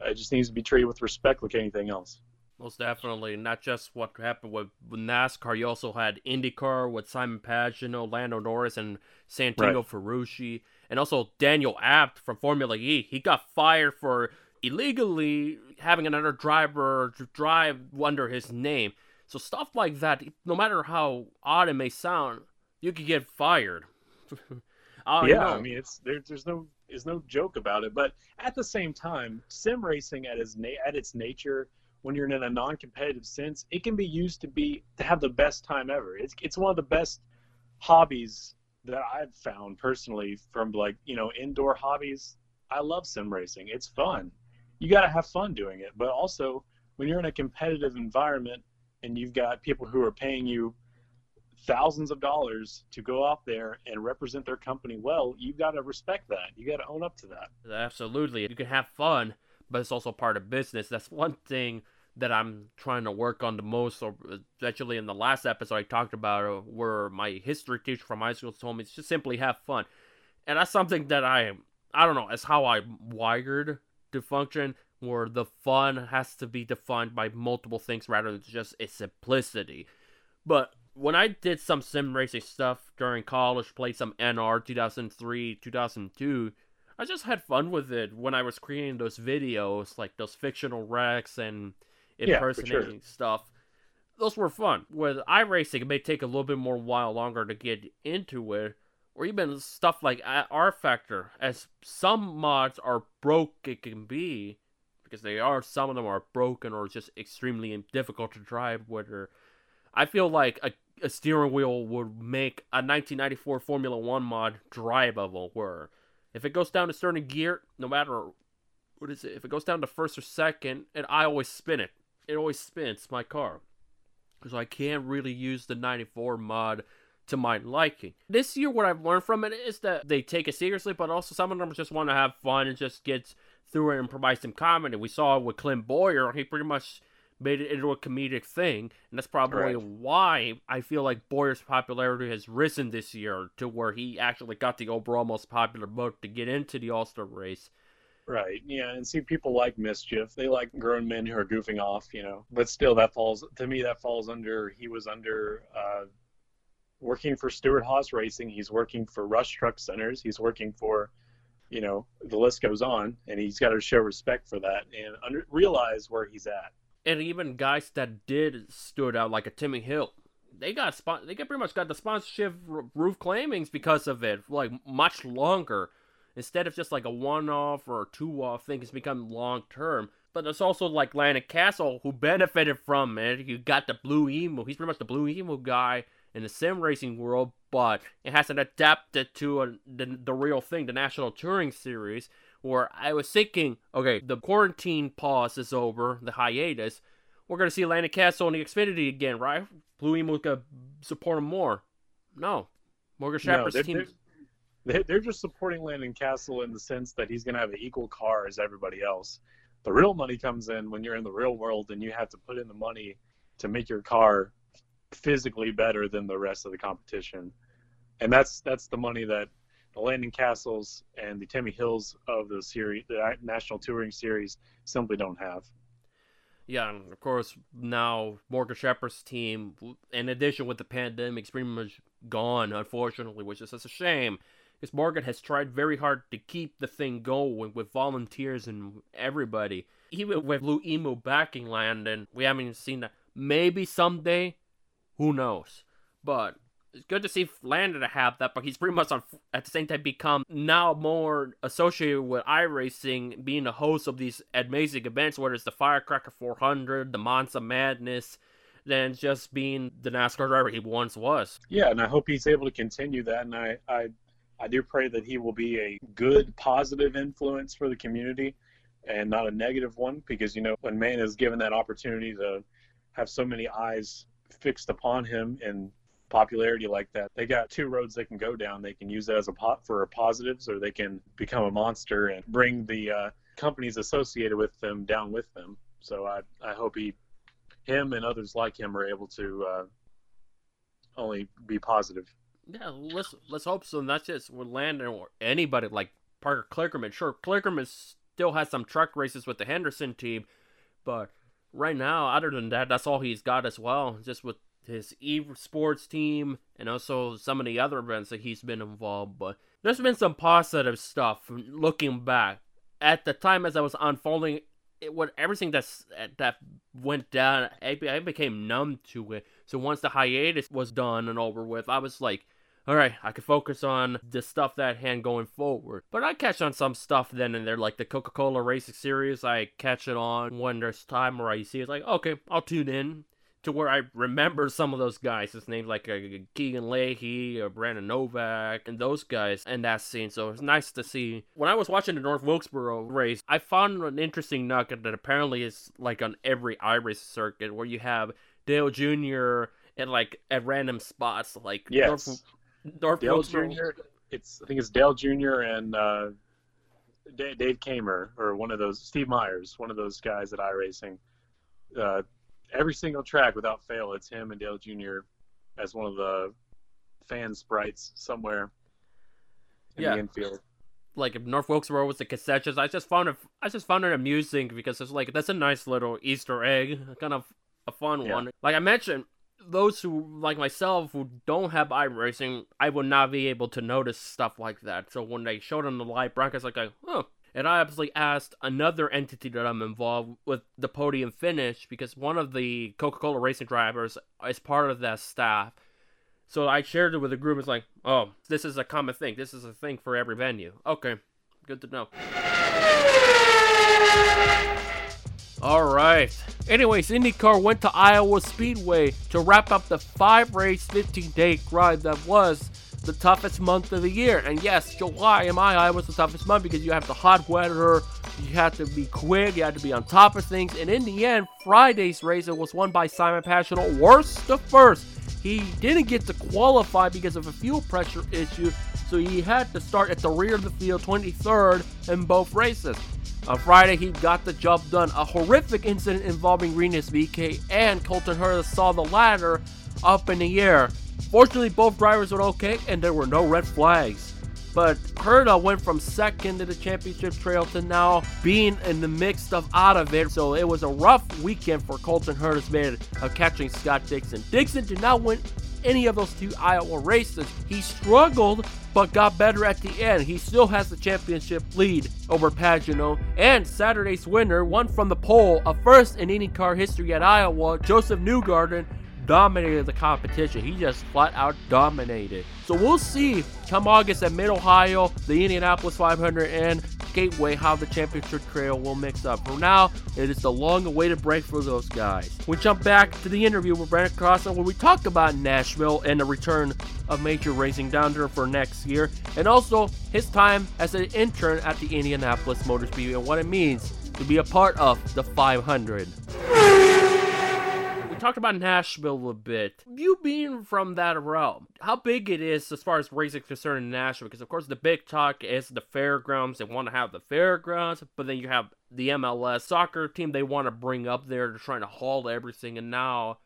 it just needs to be treated with respect like anything else. Most definitely. Not just what happened with NASCAR. You also had IndyCar with Simon Pagenaud, Lando Norris, and Santino Ferrucci. And also Daniel Abt from Formula E. He got fired for illegally having another driver drive under his name. So stuff like that, no matter how odd it may sound, you could get fired. I mean, it's there's no joke about it. But at the same time, sim racing at its nature, when you're in a non-competitive sense, it can be used to have the best time ever. It's one of the best hobbies that I've found personally from, like, you know, indoor hobbies. I love sim racing. It's fun. You got to have fun doing it. But also, when you're in a competitive environment and you've got people who are paying you thousands of dollars to go off there and represent their company well, you've got to respect that. You got to own up to that. Absolutely. You can have fun, but it's also part of business. That's one thing that I'm trying to work on the most, especially in the last episode I talked about, where my history teacher from high school told me to just simply have fun. And that's something that I don't know, it's how I'm wired to function, where the fun has to be defined by multiple things rather than just its simplicity. But when I did some sim racing stuff during college, played some NR 2003, 2002, I just had fun with it when I was creating those videos, like those fictional wrecks and impersonating stuff. Those were fun. With iRacing, it may take a little bit more while longer to get into it, or even stuff like R-Factor, as some mods are broke it can be, because they are, some of them are broken or just extremely difficult to drive, whether I feel like a steering wheel would make a 1994 Formula 1 mod drivable, where if it goes down to certain gear, no matter what is it, if it goes down to first or second, and I always spin it. It always spins my car. So I can't really use the 94 mod to my liking. This year, what I've learned from it is that they take it seriously, but also some of them just want to have fun and just get through it and provide some comedy. We saw it with Clint Boyer. He pretty much made it into a comedic thing, and that's probably why I feel like Boyer's popularity has risen this year to where he actually got the overall most popular vote to get into the All-Star race. Right, yeah, and see, people like mischief. They like grown men who are goofing off, you know. But still, he was working for Stewart Haas Racing. He's working for Rush Truck Centers. He's working for, you know, the list goes on, and he's got to show respect for that and realize where he's at. And even guys that did stood out, like a Timmy Hill, they pretty much got the sponsorship roof claimings because of it, like much longer. Instead of just like a one-off or a two-off thing, it's become long-term. But there's also like Landon Castle, who benefited from it. You got the Blue Emu. He's pretty much the Blue Emu guy in the sim racing world, but it hasn't adapted to the real thing, the National Touring Series. Where I was thinking, okay, the quarantine pause is over, the hiatus. We're going to see Landon Castle in the Xfinity again, right? Blue Emu's going to support him more. No. Morgan Shepherd's team. They're just supporting Landon Castle in the sense that he's going to have an equal car as everybody else. The real money comes in when you're in the real world and you have to put in the money to make your car physically better than the rest of the competition. And that's the money that the Landon Castles and the Timmy Hills of the series, the National Touring Series, simply don't have. Yeah, and of course, now Morgan Shepherd's team, in addition with the pandemic, is pretty much gone, unfortunately, which is just a shame. Because Morgan has tried very hard to keep the thing going with volunteers and everybody. Even with Blue Emu backing Landon, we haven't even seen that. Maybe someday, who knows? But it's good to see Landon to have that, but he's pretty much at the same time become now more associated with iRacing, being the host of these amazing events, whether it's the Firecracker 400, the Monza Madness, than just being the NASCAR driver he once was. Yeah, and I hope he's able to continue that, and I do pray that he will be a good, positive influence for the community and not a negative one, because, you know, when man is given that opportunity to have so many eyes fixed upon him and popularity like that, they got two roads they can go down. They can use it as a pot for positives, or they can become a monster and bring the companies associated with them down with them. So I hope him and others like him are able to only be positive. Yeah, let's hope so. Not just with Landon or anybody like Parker Kligerman. Sure, Kligerman still has some truck races with the Henderson team, but right now, other than that, that's all he's got as well, just with his esports team and also some of the other events that he's been involved. But there's been some positive stuff looking back. At the time, as I was unfolding it, with everything that went down, I became numb to it. So once the hiatus was done and over with, I was like, all right, I can focus on the stuff that hand going forward. But I catch on some stuff then and there, like the Coca-Cola Racing Series. I catch it on when there's time where I see it's like, okay, I'll tune in to where I remember some of those guys. His name's like Keegan Leahy or Brandon Novak and those guys in that scene. So it's nice to see. When I was watching the North Wilkesboro race, I found an interesting nugget that apparently is like on every iRacing circuit where you have Dale Jr. at like at random spots. Like yes, North Dale Wilkesboro. Jr. I think it's Dale Jr. and Dave Kamer or one of those, Steve Myers, one of those guys at iRacing. Every single track, without fail, it's him and Dale Jr. as one of the fan sprites somewhere in the infield. Like if North Wilkesboro was the concessions, I just found it amusing because it's like that's a nice little Easter egg, kind of a fun one. Like I mentioned, those who like myself who don't have iRacing, I would not be able to notice stuff like that. So when they showed on the live broadcast, like, oh. And I obviously asked another entity that I'm involved with the podium finish because one of the Coca-Cola Racing drivers is part of that staff. So I shared it with the group. It's like, oh, this is a common thing. This is a thing for every venue. Okay, good to know. All right. Anyways, IndyCar went to Iowa Speedway to wrap up the 5-race, 15-day grind that was the toughest month of the year. And yes, July in my eye was the toughest month because you have the hot weather, you had to be quick, you had to be on top of things, and in the end, Friday's race, it was won by Simon Pagenaud, worst to first. He didn't get to qualify because of a fuel pressure issue, so he had to start at the rear of the field, 23rd in both races. On Friday, he got the job done. A horrific incident involving Renus VeeKay and Colton Herta saw the latter up in the air. Fortunately, both drivers were okay, and there were no red flags. But Herta went from second to the championship trail to now being in the mix of out of it. So it was a rough weekend for Colton Herta's man of catching Scott Dixon. Dixon did not win any of those two Iowa races. He struggled, but got better at the end. He still has the championship lead over Pagenaud. And Saturday's winner won from the pole, a first in IndyCar history at Iowa, Joseph Newgarden. Dominated the competition. He just flat out dominated. So we'll see come August at Mid-Ohio, the Indianapolis 500 and Gateway, how the championship trail will mix up. For now, it is the long-awaited break for those guys. We jump back to the interview with Brandon Crosslin where we talk about Nashville and the return of major racing down there for next year, and also his time as an intern at the Indianapolis Motor Speedway and what it means to be a part of the 500. Talked about Nashville a bit. You being from that realm, how big it is as far as racing is concerned in Nashville, because of course the big talk is the fairgrounds. They want to have the fairgrounds, but then you have the MLS soccer team they want to bring up there. They're trying to haul everything, and now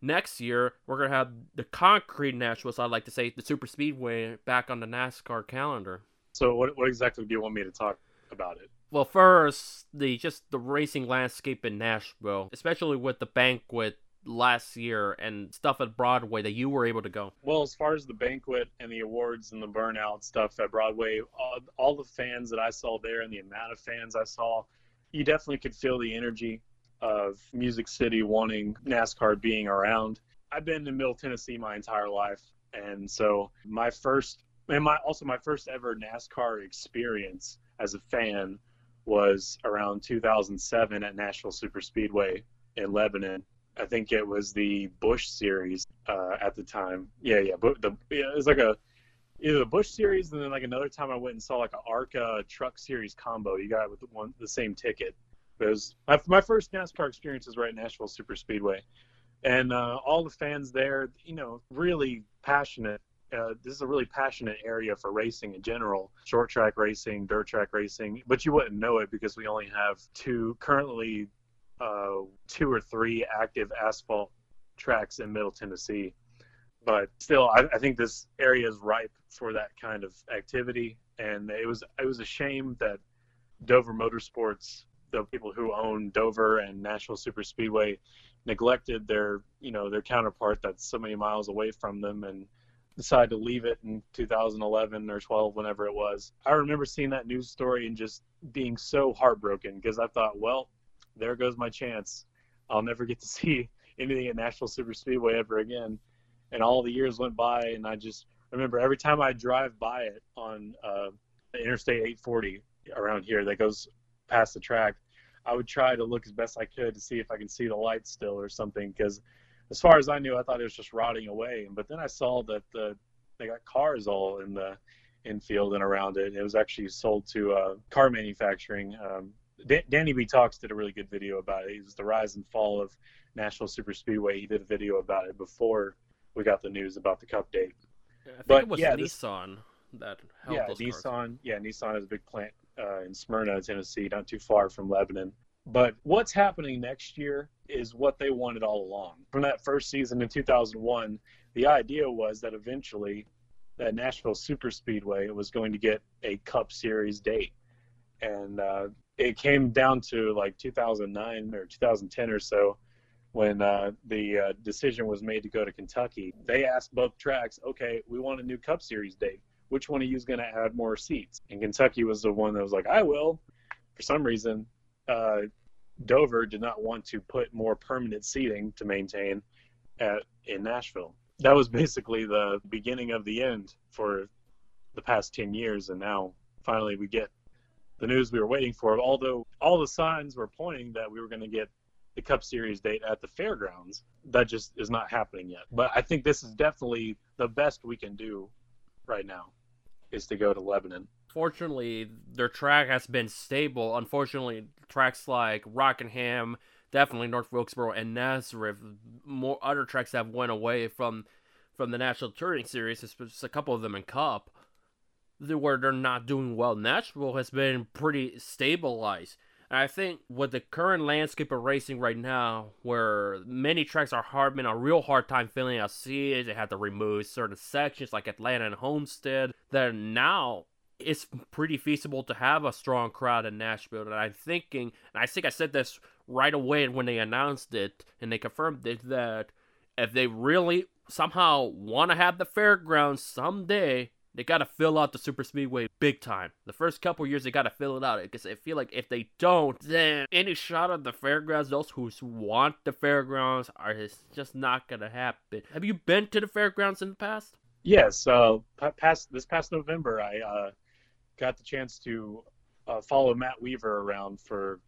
next year we're going to have the concrete Nashville, so I like to say the super speedway, back on the NASCAR calendar. So what exactly do you want me to talk about it? Well, first, the racing landscape in Nashville, especially with the banquet last year and stuff at Broadway that you were able to go. Well, as far as the banquet and the awards and the burnout stuff at Broadway, all the fans that I saw there and the amount of fans I saw, you definitely could feel the energy of Music City wanting NASCAR being around. I've been in Middle Tennessee my entire life, and so my first ever NASCAR experience as a fan was around 2007 at Nashville Superspeedway in Lebanon. I think it was the Busch series at the time. It was like either the Busch series, and then like another time I went and saw like an ARCA truck series combo. You got it with the same ticket. But it was my first NASCAR experience was right at Nashville Superspeedway, and all the fans there, you know, really passionate. This is a really passionate area for racing in general, short track racing, dirt track racing. But you wouldn't know it because we only have two or three active asphalt tracks in Middle Tennessee. But still, I think this area is ripe for that kind of activity. And it was a shame that Dover Motorsports the people who own Dover and National Super Speedway neglected their, you know, their counterpart that's so many miles away from them and decided to leave it in 2011 or 12, whenever it was. I remember seeing that news story and just being so heartbroken because I thought, well, there goes my chance. I'll never get to see anything at National Super Speedway ever again. And all the years went by, and I just remember every time I drive by it on Interstate 840 around here that goes past the track, I would try to look as best I could to see if I can see the lights still or something, because as far as I knew, I thought it was just rotting away. But then I saw that they got cars all in the infield and around it. It was actually sold to car manufacturing. Danny B. Talks did a really good video about it. It was the rise and fall of National Super Speedway. He did a video about it before we got the news about the Cup date. Yeah, I think it was Nissan that helped those Nissan cars. Yeah, Nissan has a big plant in Smyrna, Tennessee, not too far from Lebanon. But what's happening next year is what they wanted all along. From that first season in 2001, the idea was that eventually that Nashville Super Speedway was going to get a Cup Series date. And it came down to like 2009 or 2010 or so when the decision was made to go to Kentucky. They asked both tracks, okay, we want a new Cup Series date. Which one of you is going to add more seats? And Kentucky was the one that was like, I will. For some reason, Dover did not want to put more permanent seating to maintain in Nashville. That was basically the beginning of the end for the past 10 years, and now finally we get the news we were waiting for, although all the signs were pointing that we were going to get the Cup Series date at the fairgrounds. That just is not happening yet. But I think this is definitely the best we can do right now, is to go to Lebanon. Fortunately, their track has been stable. Unfortunately, tracks like Rockingham, definitely North Wilkesboro, and Nazareth, more other tracks have went away from the National Touring Series. It's just a couple of them in Cup, where they're not doing well. Nashville has been pretty stabilized. And I think with the current landscape of racing right now, where many tracks are having a real hard time filling out seats, they had to remove certain sections like Atlanta and Homestead, that now it's pretty feasible to have a strong crowd in Nashville. And I'm thinking, and I think I said this right away when they announced it and they confirmed it, that if they really somehow want to have the fairgrounds someday, they got to fill out the Super Speedway big time. The first couple years, they got to fill it out. Because I feel like if they don't, then any shot at the fairgrounds, those who want the fairgrounds, it's just not going to happen. Have you been to the fairgrounds in the past? Yes. This past November, I got the chance to follow Matt Weaver around for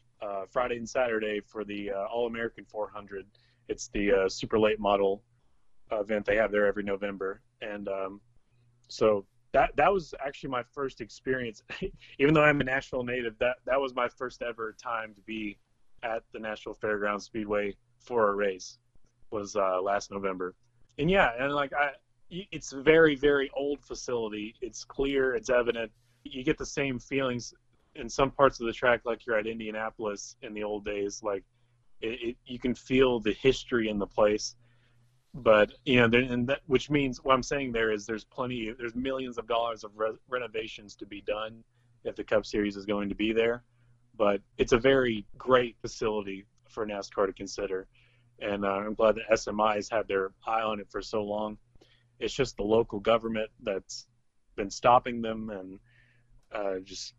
Friday and Saturday for the All-American 400. It's the super late model event they have there every November. And so that was actually my first experience. Even though I'm a Nashville native, that was my first ever time to be at the Nashville Fairgrounds Speedway for a race, was last November. And yeah, and like it's a very, very old facility. It's clear, it's evident. You get the same feelings in some parts of the track like you're at Indianapolis in the old days. Like you can feel the history in the place. But, you know, and that, which means what I'm saying there is there's millions of dollars of renovations to be done if the Cup Series is going to be there. But it's a very great facility for NASCAR to consider. And I'm glad that SMI has had their eye on it for so long. It's just the local government that's been stopping them, and just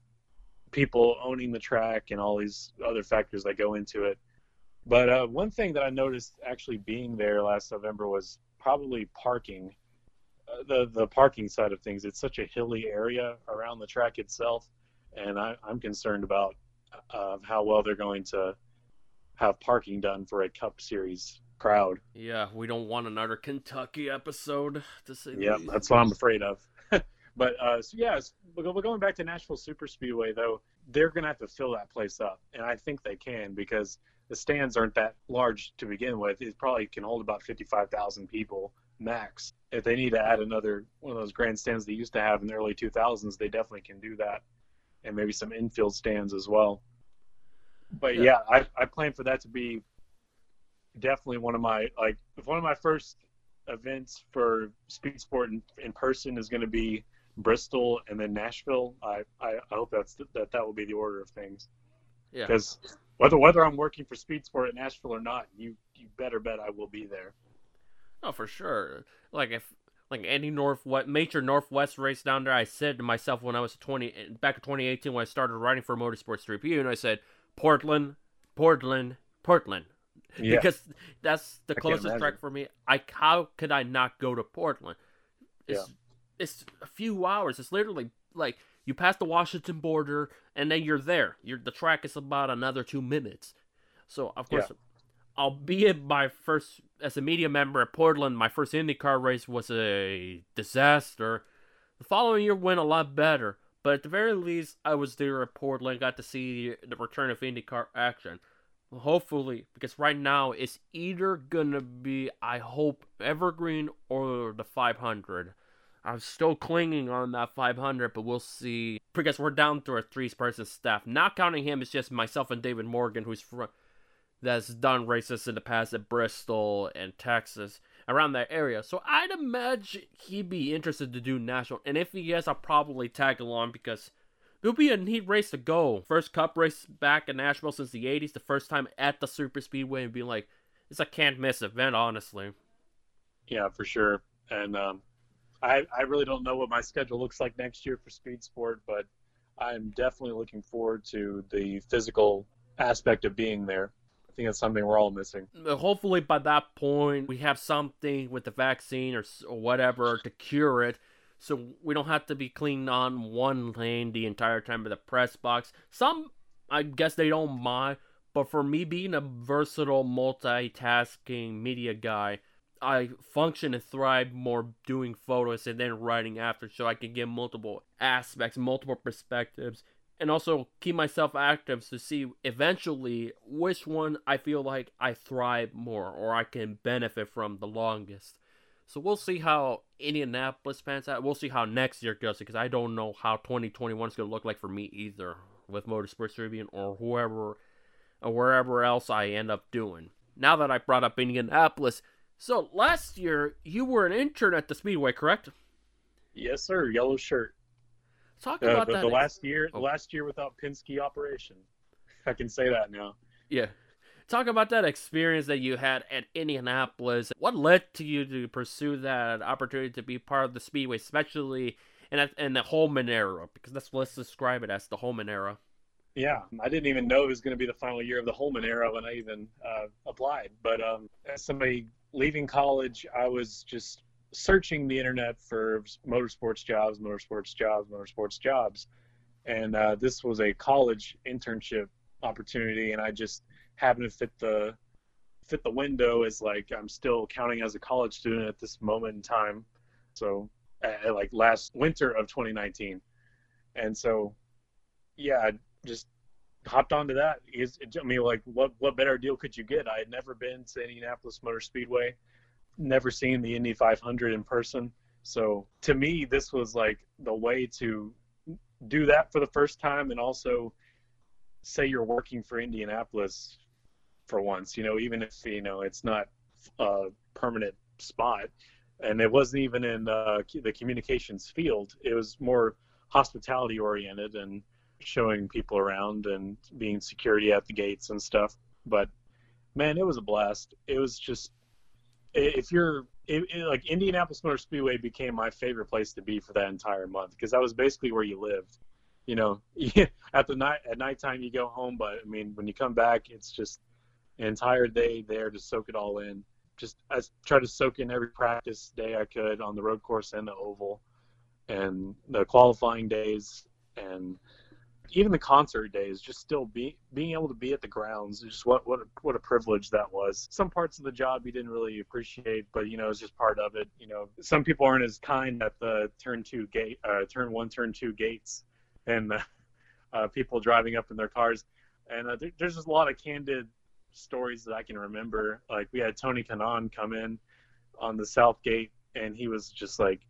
people owning the track and all these other factors that go into it. But one thing that I noticed actually being there last November was probably parking, the parking side of things. It's such a hilly area around the track itself, and I'm concerned about how well they're going to have parking done for a Cup Series crowd. Yeah, we don't want another Kentucky episode to see. Yeah, that's what I'm afraid of. But we're going back to Nashville Super Speedway, though. They're going to have to fill that place up, and I think they can, because the stands aren't that large to begin with. It probably can hold about 55,000 people max. If they need to add another one of those grandstands they used to have in the early 2000s, they definitely can do that, and maybe some infield stands as well. But I plan for that to be definitely one of my first events for Speed Sport in person is going to be Bristol and then Nashville. I hope that will be the order of things. Yeah. Because whether I'm working for Speed Sport at Nashville or not, you better bet I will be there. Oh, for sure. Like any major Northwest race down there, I said to myself when I was back in 2018 when I started writing for Motorsports 3PU, and I said, Portland. Yeah. Because that's the closest track for me. How could I not go to Portland? It's a few hours. It's literally like you pass the Washington border, and then you're there. The track is about another 2 minutes. So, of course... Yeah. Albeit my first, as a media member at Portland, my first IndyCar race was a disaster. The following year went a lot better, but at the very least, I was there at Portland, got to see the return of IndyCar action. Hopefully, because right now it's either going to be, I hope, Evergreen or the 500. I'm still clinging on that 500, but we'll see. Because we're down to a three-person staff. Not counting him, it's just myself and David Morgan, who's that's done races in the past at Bristol and Texas, around that area. So I'd imagine he'd be interested to do national. And if he is, I'll probably tag along because there'll be a neat race to go. First cup race back in Nashville since the 80s, the first time at the Super Speedway, and be like, it's a can't-miss event, honestly. Yeah, for sure. And I really don't know what my schedule looks like next year for Speed Sport, but I'm definitely looking forward to the physical aspect of being there. I think it's something we're all missing. Hopefully by that point, we have something with the vaccine or whatever to cure it. So we don't have to be cleaned on one lane the entire time of the press box. Some, I guess they don't mind. But for me, being a versatile, multitasking media guy, I function and thrive more doing photos and then writing after. So I can get multiple aspects, multiple perspectives. And also keep myself active to see eventually which one I feel like I thrive more or I can benefit from the longest. So we'll see how Indianapolis pans out. We'll see how next year goes because I don't know how 2021 is going to look like for me either with Motorsports Tribune or whoever or wherever else I end up doing. Now that I brought up Indianapolis. So last year you were an intern at the Speedway, correct? Yes, sir. Yellow shirt. Talk about that. The last year without Penske operation. I can say that now. Yeah. Talk about that experience that you had at Indianapolis. What led to you to pursue that opportunity to be part of the Speedway, especially in the Holman era? Because let's describe it as the Holman era. Yeah. I didn't even know it was going to be the final year of the Holman era when I even applied. But as somebody leaving college, I was just searching the internet for motorsports jobs. And this was a college internship opportunity. And I just happened to fit the window as like, I'm still counting as a college student at this moment in time. So like last winter of 2019. And so, yeah, I just hopped onto that. I mean, like what better deal could you get? I had never been to Indianapolis Motor Speedway. Never seen the Indy 500 in person. So to me, this was like the way to do that for the first time and also say you're working for Indianapolis for once, even if, it's not a permanent spot. And it wasn't even in the communications field. It was more hospitality oriented and showing people around and being security at the gates and stuff. But man, it was a blast. It was just, like Indianapolis Motor Speedway became my favorite place to be for that entire month because that was basically where you lived. At nighttime you go home, but I mean when you come back, it's just an entire day there to soak it all in. Just I tried to soak in every practice day I could on the road course and the oval, and the qualifying days, and even the concert days, just still being able to be at the grounds, just what a privilege that was. Some parts of the job you didn't really appreciate, but it's just part of it. Some people aren't as kind at the turn two gates, and people driving up in their cars. And there's just a lot of candid stories that I can remember. Like we had Tony Kanaan come in on the south gate, and he was just like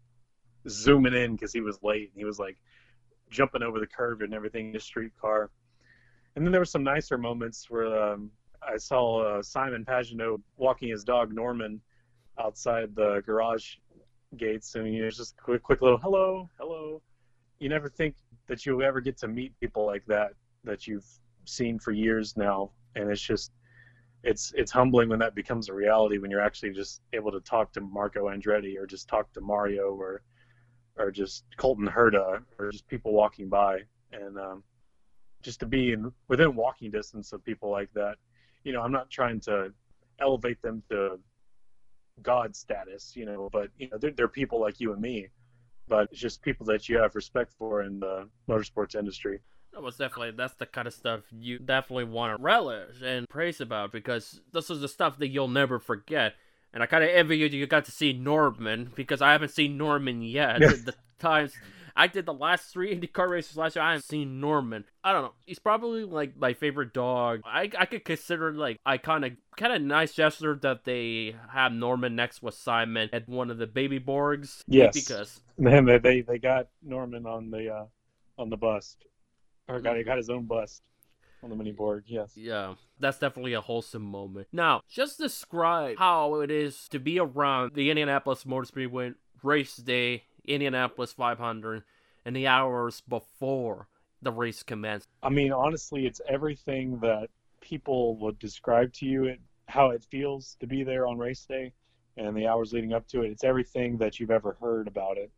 zooming in because he was late, and he was like jumping over the curve and everything in the streetcar. And then there were some nicer moments where I saw Simon Pagenaud walking his dog Norman outside the garage gates, and just a quick little hello. You never think that you'll ever get to meet people like that you've seen for years now, and it's just it's humbling when that becomes a reality, when you're actually just able to talk to Marco Andretti or just talk to Mario or just Colton Herta or just people walking by, and just to be within walking distance of people like that. You know, I'm not trying to elevate them to God status, you know, but you know they're people like you and me, but it's just people that you have respect for in the motorsports industry. Well, it's definitely, that's the kind of stuff you definitely want to relish and praise about, because this is the stuff that you'll never forget. And I kind of envy you got to see Norman, because I haven't seen Norman yet. The times I did the last 3 IndyCar races last year, I haven't seen Norman. I don't know. He's probably like my favorite dog. I could consider like iconic, kind of nice gesture that they have Norman next with Simon at one of the baby Borgs. Yes, because man, they got Norman on the bust. Or got his own bust on the mini board, yes. Yeah, that's definitely a wholesome moment. Now, just describe how it is to be around the Indianapolis Motor Speedway race day, Indianapolis 500, and the hours before the race commences. I mean, honestly, it's everything that people would describe to you, how it feels to be there on race day and the hours leading up to it. It's everything that you've ever heard about it.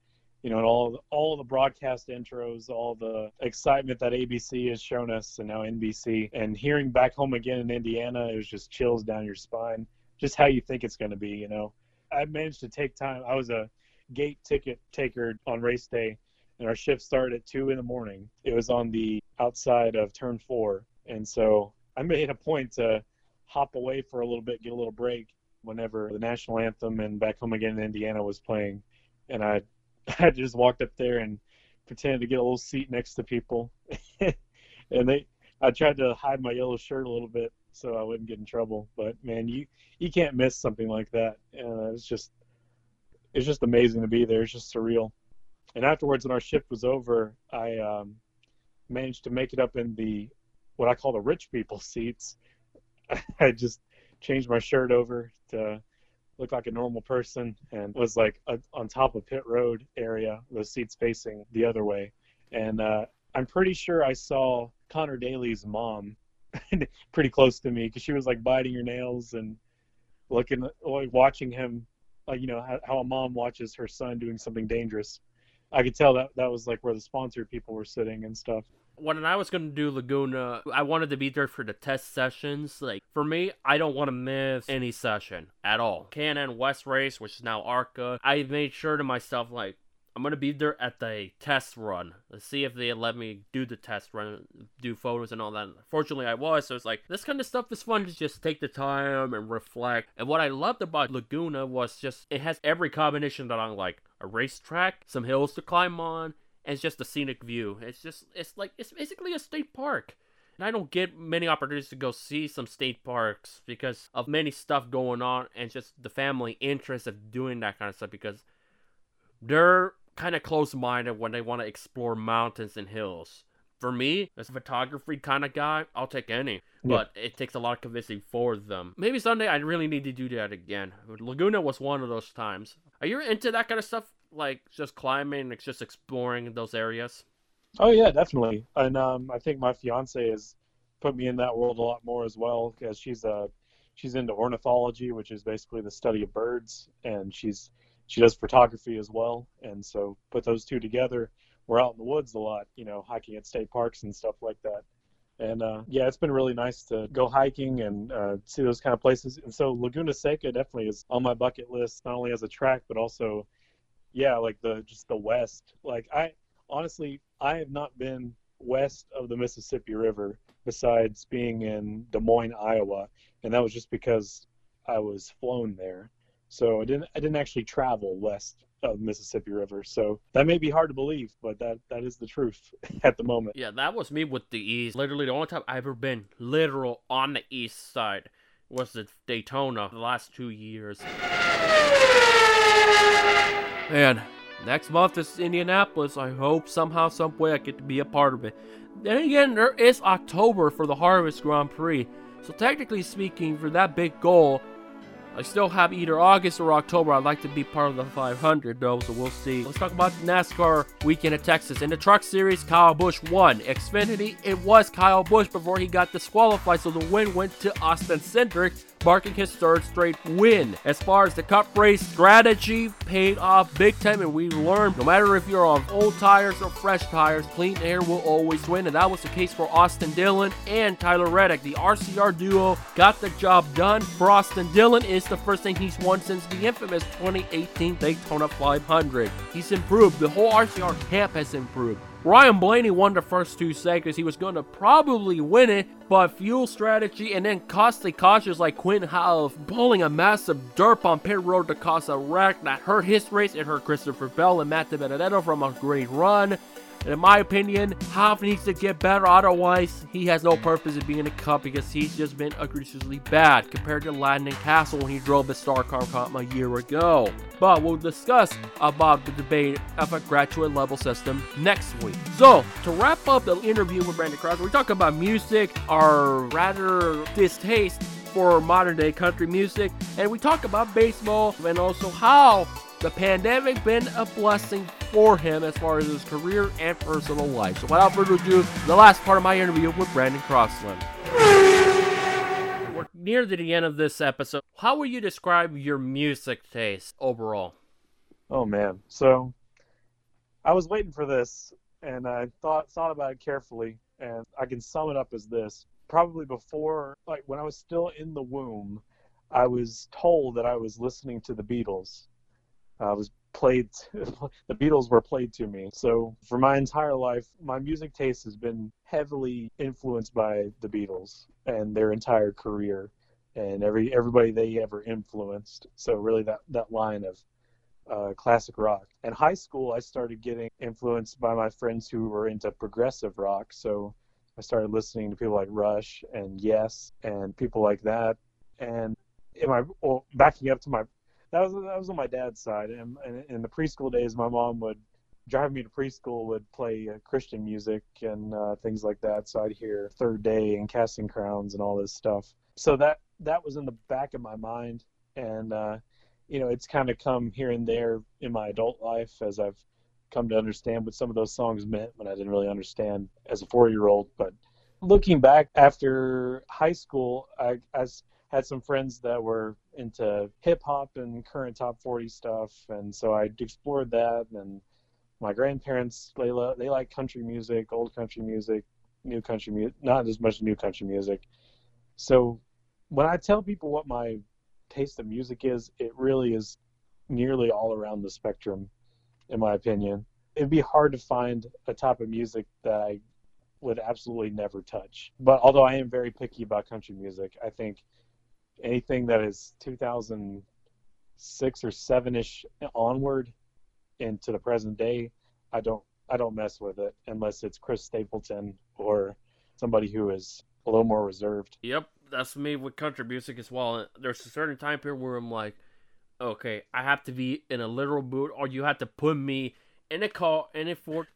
You know, and all the broadcast intros, all the excitement that ABC has shown us, and now NBC, and hearing back home again in Indiana, it was just chills down your spine, just how you think it's going to be, you know. I managed to take time. I was a gate ticket taker on race day, and our shift started at 2 in the morning. It was on the outside of turn 4, and so I made a point to hop away for a little bit, get a little break whenever the national anthem and Back Home Again in Indiana was playing, and I just walked up there and pretended to get a little seat next to people. And I tried to hide my yellow shirt a little bit so I wouldn't get in trouble. But, man, you can't miss something like that. It's just amazing to be there. It's just surreal. And afterwards, when our shift was over, I managed to make it up in the what I call the rich people seats. I just changed my shirt over to look like a normal person, and was like on top of pit road area, those seats facing the other way. And I'm pretty sure I saw Connor Daly's mom pretty close to me, because she was like biting her nails and looking, watching him, like, you know, how a mom watches her son doing something dangerous. I could tell that was like where the sponsored people were sitting and stuff. When I was going to do Laguna, I wanted to be there for the test sessions. Like, for me, I don't want to miss any session at all. Canon West Race, which is now ARCA, I made sure to myself, like, I'm going to be there at the test run. Let's see if they let me do the test run, do photos and all that. Fortunately, I was. So it's like, this kind of stuff is fun to just take the time and reflect. And what I loved about Laguna was just, it has every combination that I like. A racetrack, some hills to climb on, and it's just a scenic view. It's basically a state park. And I don't get many opportunities to go see some state parks because of many stuff going on and just the family interest of doing that kind of stuff, because they're kind of close-minded when they want to explore mountains and hills. For me, as a photography kind of guy, I'll take any. But it takes a lot of convincing for them. Maybe someday I really need to do that again. Laguna was one of those times. Are you into that kind of stuff? Like just climbing, it's just exploring those areas? Oh yeah, definitely. And I think my fiance has put me in that world a lot more as well, because she's into ornithology, which is basically the study of birds, and she does photography as well. And so put those two together, we're out in the woods a lot, you know, hiking at state parks and stuff like that. And yeah, it's been really nice to go hiking and see those kind of places. And so Laguna Seca definitely is on my bucket list, not only as a track but also, yeah, like the west. Like, I have not been west of the Mississippi River besides being in Des Moines, Iowa, and that was just because I was flown there. So I didn't actually travel west of the Mississippi River. So that may be hard to believe, but that is the truth at the moment. Yeah, that was me with the east. Literally the only time I've ever been literal on the east side was the Daytona the last 2 years. And next month is Indianapolis. I hope somehow, some way I get to be a part of it. Then again, there is October for the Harvest Grand Prix. So technically speaking, for that big goal, I still have either August or October. I'd like to be part of the 500 though, so we'll see. Let's talk about NASCAR weekend at Texas. In the Truck Series, Kyle Busch won. Xfinity, it was Kyle Busch before he got disqualified, so the win went to Austin Cindric, marking his third straight win. As far as the Cup race, strategy paid off big time, and we learned no matter if you're on old tires or fresh tires, clean air will always win, and that was the case for Austin Dillon and Tyler Reddick. The RCR duo got the job done. For Austin Dillon, it's the first thing he's won since the infamous 2018 Daytona 500. He's improved. The whole RCR camp has improved. Ryan Blaney won the first two sectors. He was going to probably win it, but fuel strategy and then costly cautions like Quinn Howell pulling a massive dirt bomb pit road to cause a wreck that hurt his race. It hurt Christopher Bell and Matt DiBenedetto from a great run. And in my opinion, Hoff needs to get better, otherwise he has no purpose in being in the Cup because he's just been egregiously bad compared to Landon Castle when he drove the StarCar Cup a year ago. But we'll discuss about the debate of a graduate level system next week. So, to wrap up the interview with Brandon Crosslin, we talk about music, our rather distaste for modern day country music, and we talk about baseball and also how the pandemic been a blessing for him as far as his career and personal life. So without further ado, the last part of my interview with Brandon Crosslin. We're near to the end of this episode. How would you describe your music taste overall? Oh man, so I was waiting for this and I thought about it carefully, and I can sum it up as this. Probably before, like when I was still in the womb, I was told that I was listening to the Beatles. The Beatles were played to me. So for my entire life, my music taste has been heavily influenced by the Beatles and their entire career and everybody they ever influenced. So really that line of classic rock. In high school, I started getting influenced by my friends who were into progressive rock. So I started listening to people like Rush and Yes and people like that. And that was on my dad's side, and in the preschool days, my mom would drive me to preschool, would play Christian music and things like that. So I'd hear Third Day and Casting Crowns and all this stuff. So that was in the back of my mind, and it's kind of come here and there in my adult life as I've come to understand what some of those songs meant when I didn't really understand as a 4-year-old. But looking back after high school, I had some friends that were into hip-hop and current top 40 stuff, and so I explored that. And my grandparents, they like country music, old country music, new country music, not as much new country music. So when I tell people what my taste of music is, it really is nearly all around the spectrum, in my opinion. It'd be hard to find a type of music that I would absolutely never touch. But although I am very picky about country music, I think anything that is 2006 or 7-ish onward into the present day, I don't mess with it unless it's Chris Stapleton or somebody who is a little more reserved. Yep, that's me with country music as well. There's a certain time period where I'm like, okay, I have to be in a literal mood, or you have to put me in a car in a Ford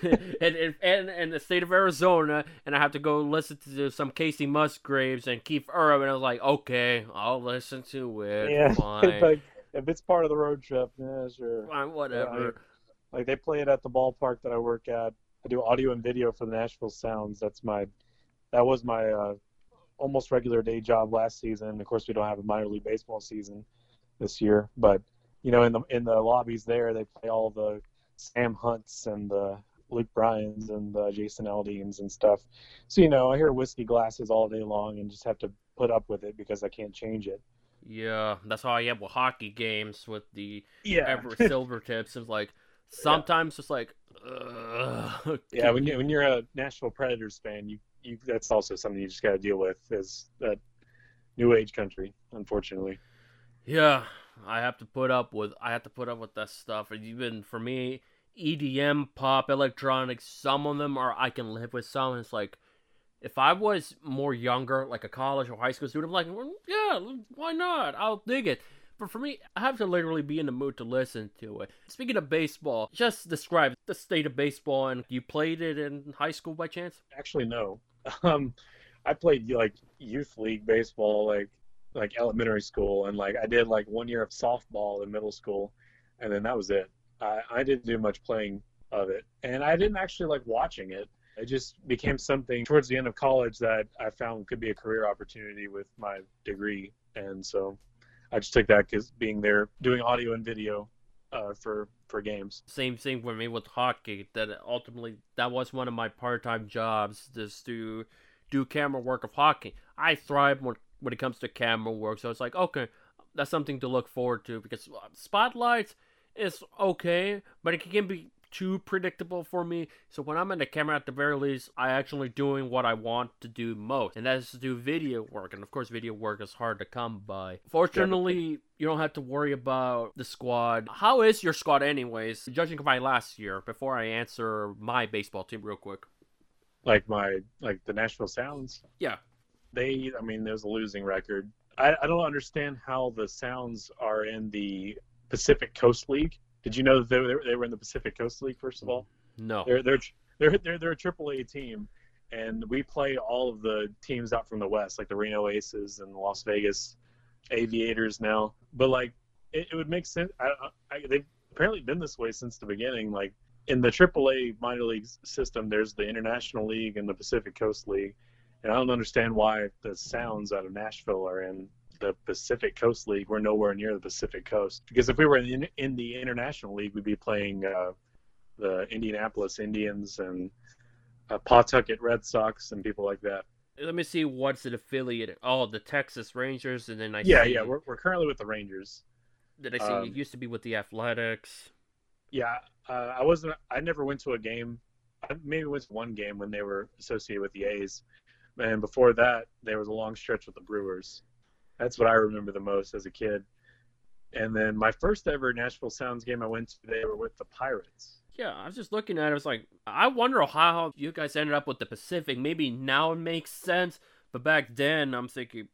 and the state of Arizona, and I have to go listen to some Casey Musgraves and Keith Urban, and I was like, okay, I'll listen to it. Yeah, fine. Like, if it's part of the road trip, yeah, sure. Fine, whatever. Yeah, like they play it at the ballpark that I work at. I do audio and video for the Nashville Sounds. That was my almost regular day job last season. Of course, we don't have a minor league baseball season this year, but in the lobbies there, they play all the Sam Hunts and the Luke Bryans and the Jason Aldeans and stuff. So, I hear whiskey glasses all day long and just have to put up with it because I can't change it. Yeah, that's how I am with hockey games with the Everett Silver Tips. It's like, sometimes it's like, ugh. Yeah, when you're a Nashville Predators fan, you that's also something you just got to deal with, is that new age country, unfortunately. Yeah. I have to put up with that stuff. And even for me, EDM, pop, electronics, some of them are I can live with some. It's like, if I was more younger, like a college or high school student, I'm like, well, yeah, why not? I'll dig it. But for me, I have to literally be in the mood to listen to it. Speaking of baseball, just describe the state of baseball. And you played it in high school by chance? Actually, no. I played like youth league baseball, like like elementary school, and like I did like 1 year of softball in middle school, and then that was it. I didn't do much playing of it, and I didn't actually like watching it. It just became something towards the end of college that I found could be a career opportunity with my degree, and so I just took that because being there doing audio and video for games. Same thing for me with hockey. That ultimately that was one of my part-time jobs, just to do camera work of hockey. I thrive when it comes to camera work, so it's like, okay, that's something to look forward to, because spotlights is okay, but it can be too predictable for me. So when I'm in the camera, at the very least, I actually doing what I want to do most, and that's to do video work. And of course, video work is hard to come by. Fortunately, you don't have to worry about the squad. How is your squad anyways, judging by last year, before I answer my baseball team real quick? Like the Nashville Sounds? Yeah. I mean, there's a losing record. I don't understand how the Sounds are in the Pacific Coast League. Did you know that they were in the Pacific Coast League, first of all? No. They're a AAA team, and we play all of the teams out from the West, like the Reno Aces and the Las Vegas Aviators now. But, like, it would make sense. They've apparently been this way since the beginning. Like, in the AAA minor league system, there's the International League and the Pacific Coast League, and I don't understand why the Sounds out of Nashville are in the Pacific Coast League. We're nowhere near the Pacific Coast, because if we were in the International League, we'd be playing the Indianapolis Indians and Pawtucket Red Sox and people like that. Let me see what's an affiliate. Oh, the Texas Rangers, and then yeah, we're currently with the Rangers. Did I see it used to be with the Athletics? Yeah, I never went to a game. I maybe went to one game when they were associated with the A's, and before that, there was a long stretch with the Brewers. That's what I remember the most as a kid. And then my first ever Nashville Sounds game I went to, they were with the Pirates. Yeah, I was just looking at it. I was like, I wonder how you guys ended up with the Pacific. Maybe now it makes sense, but back then I'm thinking,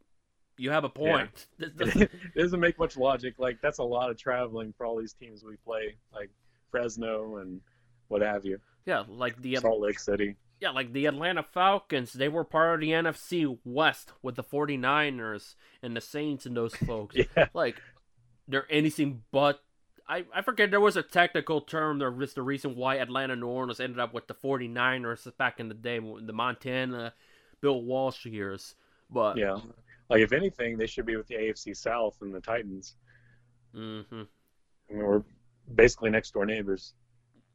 you have a point. Yeah. It doesn't make much logic. Like, that's a lot of traveling for all these teams we play, like Fresno and what have you. Yeah, like the Salt Lake City. Yeah, like the Atlanta Falcons, they were part of the NFC West with the 49ers and the Saints and those folks. Yeah. Like, they're anything but... I forget, there was a technical term, there was the reason why Atlanta New Orleans ended up with the 49ers back in the day, the Montana Bill Walsh years. But yeah, like if anything, they should be with the AFC South and the Titans. Mm-hmm. I mean, we're basically next door neighbors.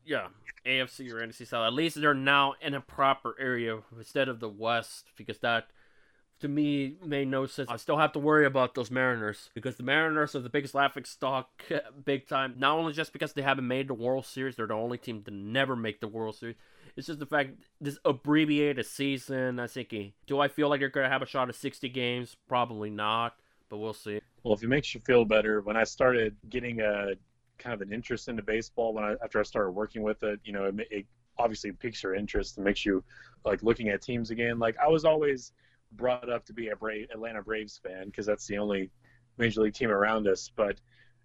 Yeah, AFC or NFC South. At least they're now in a proper area instead of the West, because that, to me, made no sense. I still have to worry about those Mariners, because the Mariners are the biggest laughing stock big time. Not only just because they haven't made the World Series, they're the only team to never make the World Series. It's just the fact, this abbreviated season, I'm thinking, do I feel like they're going to have a shot at 60 games? Probably not, but we'll see. Well, if it makes you feel better, when I started getting kind of an interest into baseball after I started working with it, you know, it obviously piques your interest and makes you like looking at teams again. Like, I was always brought up to be a Atlanta Braves fan, because that's the only major league team around us. But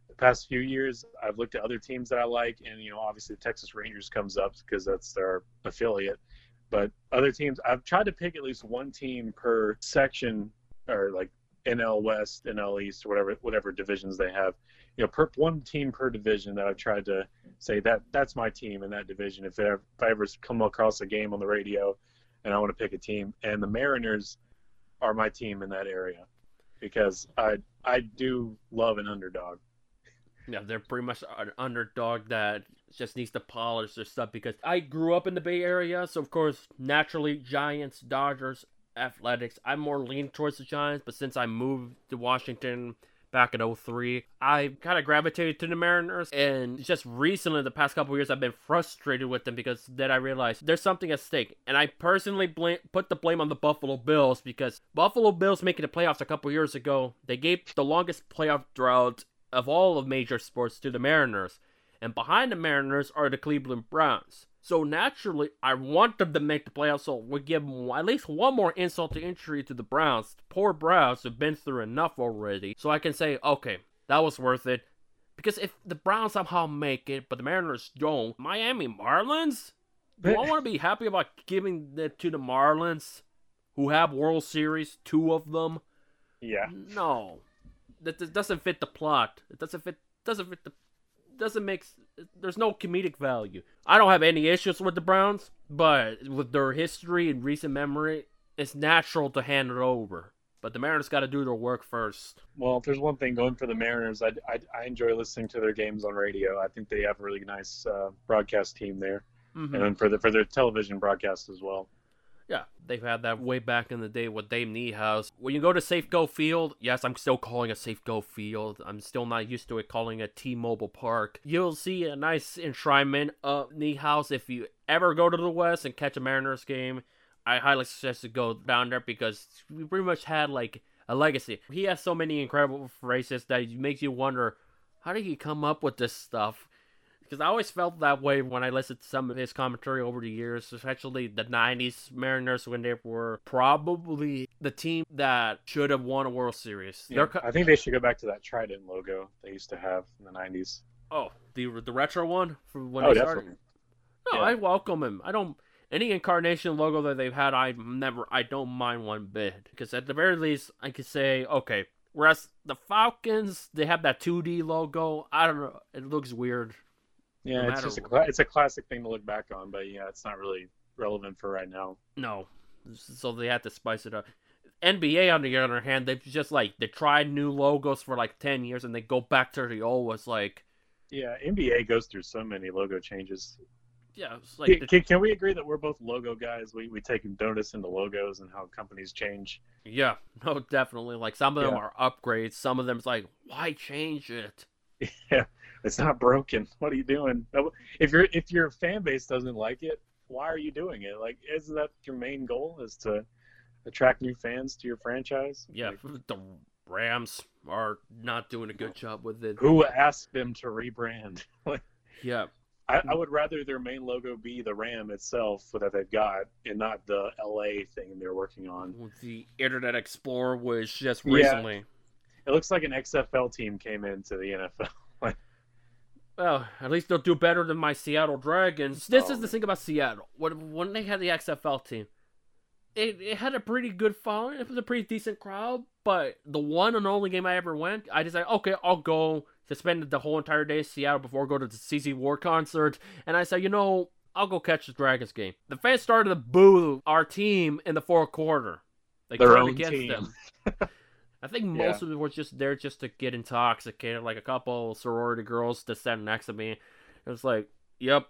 the past few years, I've looked at other teams that I like, and, you know, obviously the Texas Rangers comes up because that's their affiliate. But other teams, I've tried to pick at least one team per section, or like NL West, NL East, or whatever divisions they have. You know, one team per division that I've tried to say that's my team in that division. If I ever come across a game on the radio and I want to pick a team, and the Mariners are my team in that area, because I do love an underdog. Yeah, they're pretty much an underdog that just needs to polish their stuff, because I grew up in the Bay Area, so of course, naturally, Giants, Dodgers, Athletics. I'm more leaning towards the Giants, but since I moved to Washington back in 03, I kind of gravitated to the Mariners, and just recently, the past couple of years, I've been frustrated with them, because then I realized there's something at stake, and I personally put the blame on the Buffalo Bills, because Buffalo Bills making the playoffs a couple of years ago, they gave the longest playoff drought of all of major sports to the Mariners, and behind the Mariners are the Cleveland Browns. So naturally, I want them to make the playoffs, so we give them at least one more insult to injury to the Browns. Poor Browns have been through enough already, so I can say, okay, that was worth it. Because if the Browns somehow make it, but the Mariners don't, Miami Marlins? Do I want to be happy about giving it to the Marlins, who have World Series, two of them? Yeah. No, that doesn't fit the plot. It doesn't fit. There's no comedic value. I don't have any issues with the Browns, but with their history and recent memory, it's natural to hand it over. But the Mariners got to do their work first. Well, if there's one thing going for the Mariners, I enjoy listening to their games on radio. I think they have a really nice broadcast team there, mm-hmm. and then for their television broadcast as well. Yeah, they've had that way back in the day with Dave Niehaus. When you go to Safeco Field, yes, I'm still calling it Safeco Field. I'm still not used to it calling it T-Mobile Park. You'll see a nice enshrinement of Niehaus if you ever go to the West and catch a Mariners game. I highly suggest to go down there because we pretty much had like a legacy. He has so many incredible races that it makes you wonder, how did he come up with this stuff? Because I always felt that way when I listened to some of his commentary over the years, especially the 90s Mariners when they were probably the team that should have won a World Series. Yeah, I think they should go back to that Trident logo they used to have in the 90s. Oh, the retro one from when they started? Definitely. No, yeah. I welcome him. I don't... Any incarnation logo that they've had, I don't mind one bit. Because at the very least, I could say, okay, whereas the Falcons, they have that 2D logo. I don't know. It looks weird. Yeah, no, it's just it's a classic thing to look back on, but yeah, it's not really relevant for right now. No. So they had to spice it up. NBA, on the other hand, they've just like, they tried new logos for like 10 years and they go back to the old ones. Like, yeah, NBA goes through so many logo changes. Yeah, it's like can we agree that we're both logo guys? We take notice into logos and how companies change. Yeah, no, definitely. Like some of them are upgrades. Some of them's like, why change it? Yeah, it's not broken. What are you doing? If your fan base doesn't like it, why are you doing it? Like, isn't that your main goal? Is to attract new fans to your franchise? Yeah, like, the Rams are not doing a good job with it. Who asked them to rebrand? Like, yeah. I would rather their main logo be the Ram itself that they've got and not the LA thing they're working on. The Internet Explorer was just recently. Yeah. It looks like an XFL team came into the NFL. Well, at least they'll do better than my Seattle Dragons. This is the thing about Seattle. When they had the XFL team, it had a pretty good following. It was a pretty decent crowd, but the one and only game I ever went, I decided, okay, I'll go to spend the whole entire day in Seattle before I go to the CeCe War concert. And I said, you know, I'll go catch the Dragons game. The fans started to boo our team in the fourth quarter. They their own against team. Them. I think most of them were just there just to get intoxicated. Like a couple sorority girls that sat next to me. It was like, yep.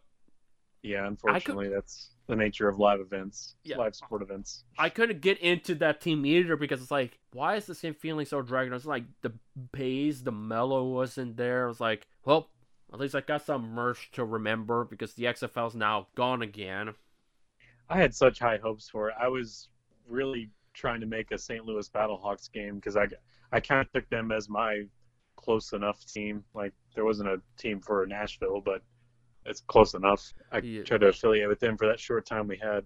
Yeah, unfortunately, that's the nature of live events, live sport events. I couldn't get into that team either because it's like, why is this game feeling so dragged? It's like the pace, the mellow wasn't there. I was like, well, at least I got some merch to remember because the XFL's now gone again. I had such high hopes for it. I was really trying to make a St. Louis Battlehawks game because I kind of took them as my close enough team. Like, there wasn't a team for Nashville, but it's close enough. I tried to affiliate with them for that short time we had.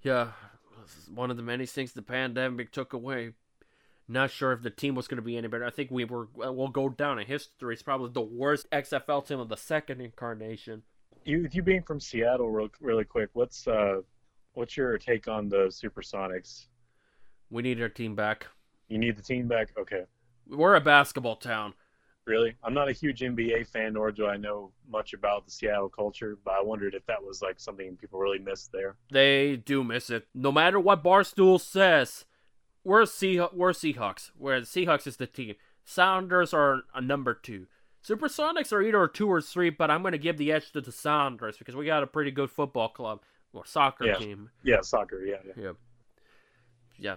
Yeah, this is one of the many things the pandemic took away. Not sure if the team was going to be any better. I think we'll go down in history. It's probably the worst XFL team of the second incarnation. You being from Seattle, really quick, what's your take on the Supersonics? We need our team back. You need the team back? Okay. We're a basketball town. Really? I'm not a huge NBA fan, nor do I know much about the Seattle culture, but I wondered if that was like something people really missed there. They do miss it. No matter what Barstool says, we're Seahawks, where the Seahawks is the team. Sounders are a number two. Supersonics are either a 2 or 3, but I'm going to give the edge to the Sounders because we got a pretty good football club or soccer team. Yeah, soccer, yeah. Yeah,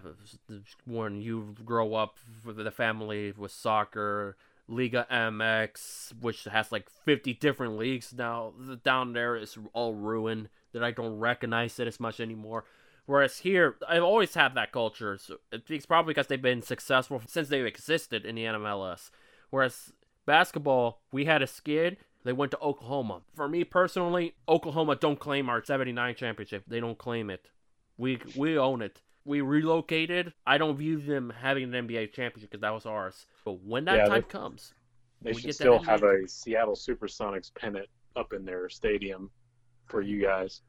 when you grow up with the family with soccer... Liga MX, which has like 50 different leagues now. Down there is all ruined that I don't recognize it as much anymore. Whereas here, I've always had that culture. So it's probably because they've been successful since they've existed in the NMLS. Whereas basketball, we had a skid. They went to Oklahoma. For me personally, Oklahoma don't claim our 79 championship. They don't claim it. We own it. We relocated. I don't view them having an NBA championship because that was ours. But when that time comes, they should still have a Seattle Supersonics pennant up in their stadium for you guys.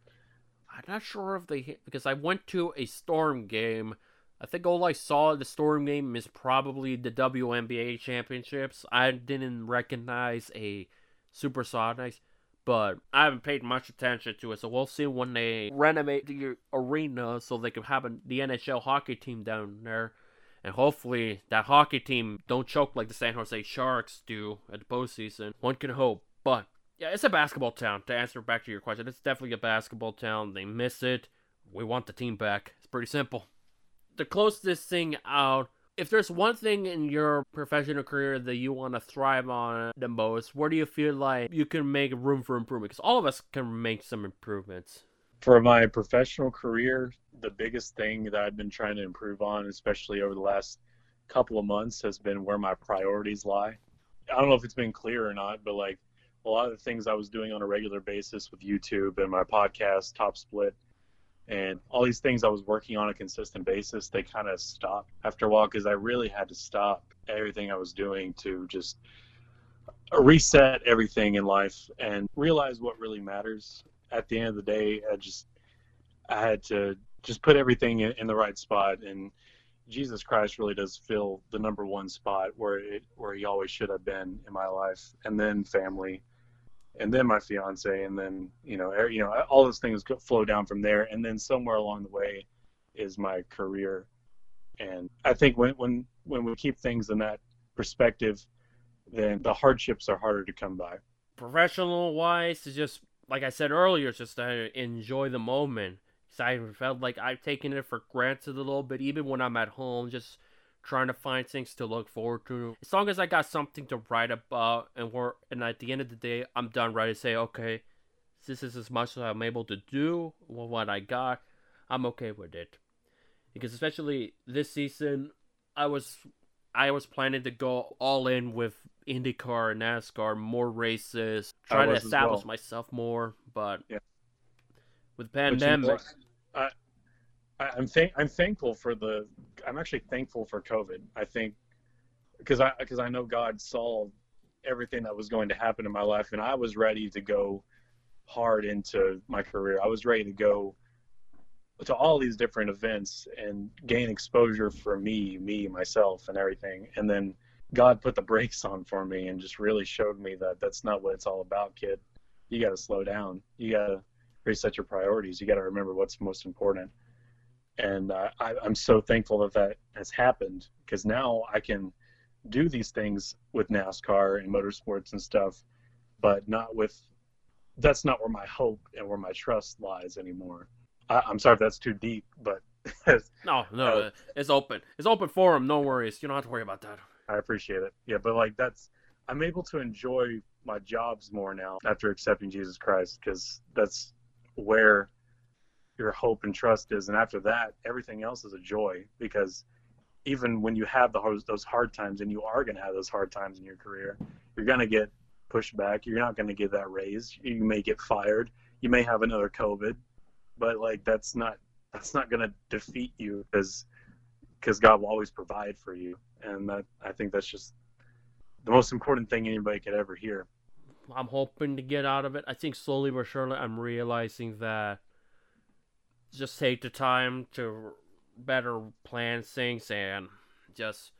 I'm not sure if they, because I went to a Storm game I think all I saw at the Storm game is probably the WNBA championships. I didn't recognize a Supersonics, but I haven't paid much attention to it. So we'll see when they renovate the arena so they can have the NHL hockey team down there. And hopefully that hockey team don't choke like the San Jose Sharks do at the postseason. One can hope. But yeah, it's a basketball town. To answer back to your question, it's definitely a basketball town. They miss it. We want the team back. It's pretty simple. To close this thing out, if there's one thing in your professional career that you want to thrive on the most, where do you feel like you can make room for improvement? Because all of us can make some improvements. For my professional career, the biggest thing that I've been trying to improve on, especially over the last couple of months, has been where my priorities lie. I don't know if it's been clear or not, but like a lot of the things I was doing on a regular basis with YouTube and my podcast, Top Split, and all these things I was working on a consistent basis, they kind of stopped after a while because I really had to stop everything I was doing to just reset everything in life and realize what really matters. At the end of the day, I had to just put everything in the right spot, and Jesus Christ really does fill the number one spot where he always should have been in my life, and then family, and then my fiance, and then, you know, all those things flow down from there. And then somewhere along the way is my career. And I think when we keep things in that perspective, then the hardships are harder to come by. Professional wise, it's just, like I said earlier, it's just to enjoy the moment. Cause I felt like I've taken it for granted a little bit, even when I'm at home, just trying to find things to look forward to. As long as I got something to write about, and at the end of the day, I'm done writing. Say, okay, this is as much as I'm able to do with what I got. I'm okay with it, because especially this season, I was planning to go all in with IndyCar and NASCAR, more races, try to establish myself more. But yeah, with the pandemic, I'm thankful for the. I'm actually thankful for COVID. I think because I know God saw everything that was going to happen in my life, and I was ready to go hard into my career. I was ready to go to all these different events and gain exposure for me myself, and everything. And then God put the brakes on for me and just really showed me that that's not what it's all about, kid. You got to slow down. You got to reset your priorities. You got to remember what's most important. And I'm so thankful that has happened, because now I can do these things with NASCAR and motorsports and stuff, but that's not where my hope and where my trust lies anymore. I'm sorry if that's too deep, but no, it's open. It's open forum. No worries. You don't have to worry about that. I appreciate it. Yeah, but like I'm able to enjoy my jobs more now after accepting Jesus Christ, because that's where your hope and trust is, and after that everything else is a joy, because even when you have those hard times, and you are going to have those hard times in your career, you're going to get pushed back, you're not going to get that raise, you may get fired, you may have another COVID, but like that's not going to defeat you, because God will always provide for you. And that, I think that's just the most important thing anybody could ever hear. I'm hoping to get out of it. I think slowly but surely I'm realizing that just take the time to better plan things and just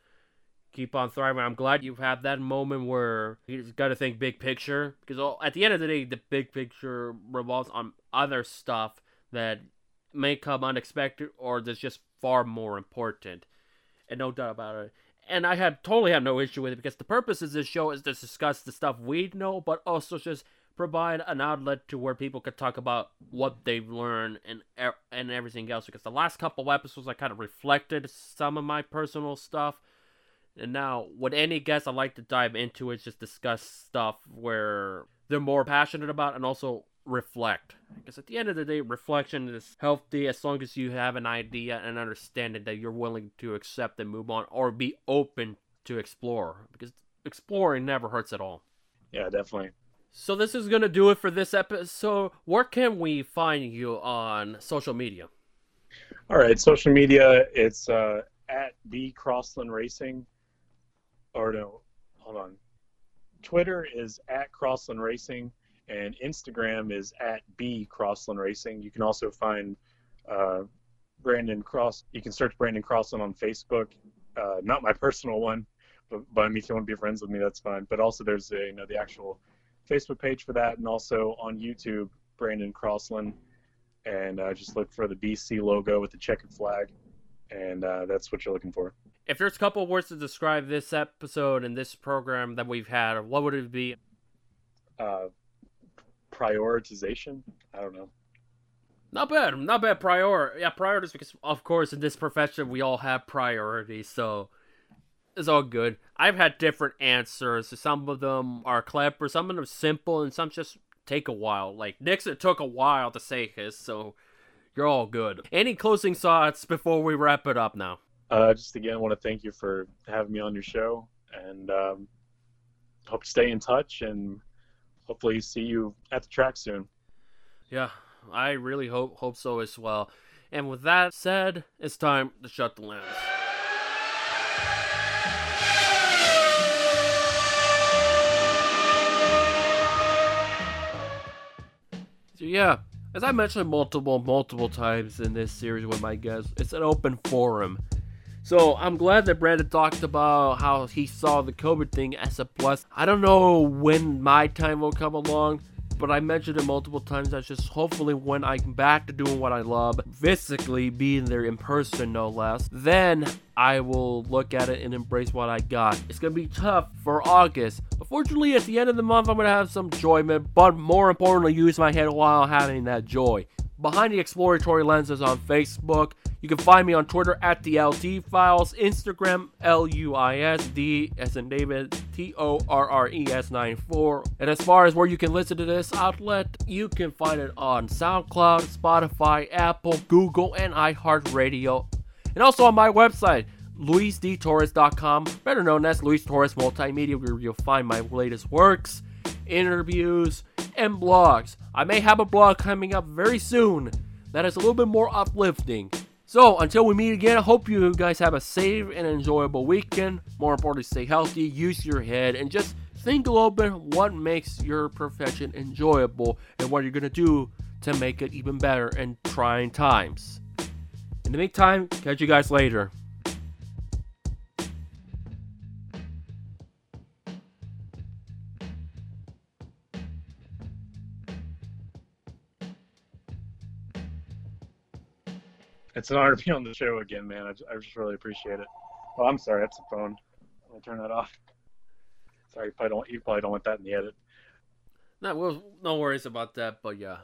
keep on thriving. I'm glad you have that moment where you just got to think big picture, because at the end of the day, the big picture revolves on other stuff that may come unexpected or that's just far more important, and no doubt about it. And I totally have no issue with it, because the purpose of this show is to discuss the stuff we know, but also just provide an outlet to where people could talk about what they've learned and everything else. Because the last couple of episodes, I kind of reflected some of my personal stuff. And now, with any guest, I like to dive into it, just discuss stuff where they're more passionate about, and also reflect. Because at the end of the day, reflection is healthy as long as you have an idea and understanding that you're willing to accept and move on, or be open to explore. Because exploring never hurts at all. Yeah, definitely. So this is going to do it for this episode. Where can we find you on social media? All right, social media, it's at the Crosslin Racing. Or no, hold on. Twitter is at Crosslin Racing, and Instagram is at B Crosslin Racing. You can also find Brandon Cross. You can search Brandon Crosslin on Facebook. Not my personal one, but if you want to be friends with me, that's fine. But also there's a, the actual Facebook page for that, and also on YouTube, Brandon Crosslin, and just look for the BC logo with the checkered flag, and that's what you're looking for. If there's a couple of words to describe this episode and this program that we've had, what would it be? Prioritization? I don't know. Not bad. Not bad. Yeah, priorities, because, of course, in this profession, we all have priorities, so it's all good. I've had different answers. Some of them are clever, some of them are simple, and some just take a while. Like, Nixon took a while to say his, so you're all good. Any closing thoughts before we wrap it up now? Just, again, want to thank you for having me on your show, and hope to stay in touch, and hopefully see you at the track soon. Yeah, I really hope so as well. And with that said, it's time to shut the lamps. So yeah, as I mentioned multiple times in this series with my guests, it's an open forum. So I'm glad that Brandon talked about how he saw the COVID thing as a plus. I don't know when my time will come along, but I mentioned it multiple times. That's just hopefully when I'm back to doing what I love, physically being there in person no less, then I will look at it and embrace what I got. It's going to be tough for August. Unfortunately, at the end of the month, I'm going to have some enjoyment, but more importantly, use my head while having that joy. Behind the Exploratory Lenses on Facebook. You can find me on Twitter at the LT Files, Instagram LUISD as in David TORRES94. And as far as where you can listen to this outlet, you can find it on SoundCloud, Spotify, Apple, Google, and iHeartRadio. And also on my website, LuisDTorres.com, better known as Luis Torres Multimedia, where you'll find my latest works, interviews, and blogs. I may have a blog coming up very soon that is a little bit more uplifting. So until we meet again, I hope you guys have a safe and enjoyable weekend. More importantly, stay healthy, use your head, and just think a little bit what makes your profession enjoyable and what you're going to do to make it even better in trying times. In the meantime, catch you guys later. It's an honor to be on the show again, man. I just really appreciate it. Oh, I'm sorry. That's the phone. I'm going to turn that off. Sorry, you probably don't want that in the edit. No worries about that, but yeah.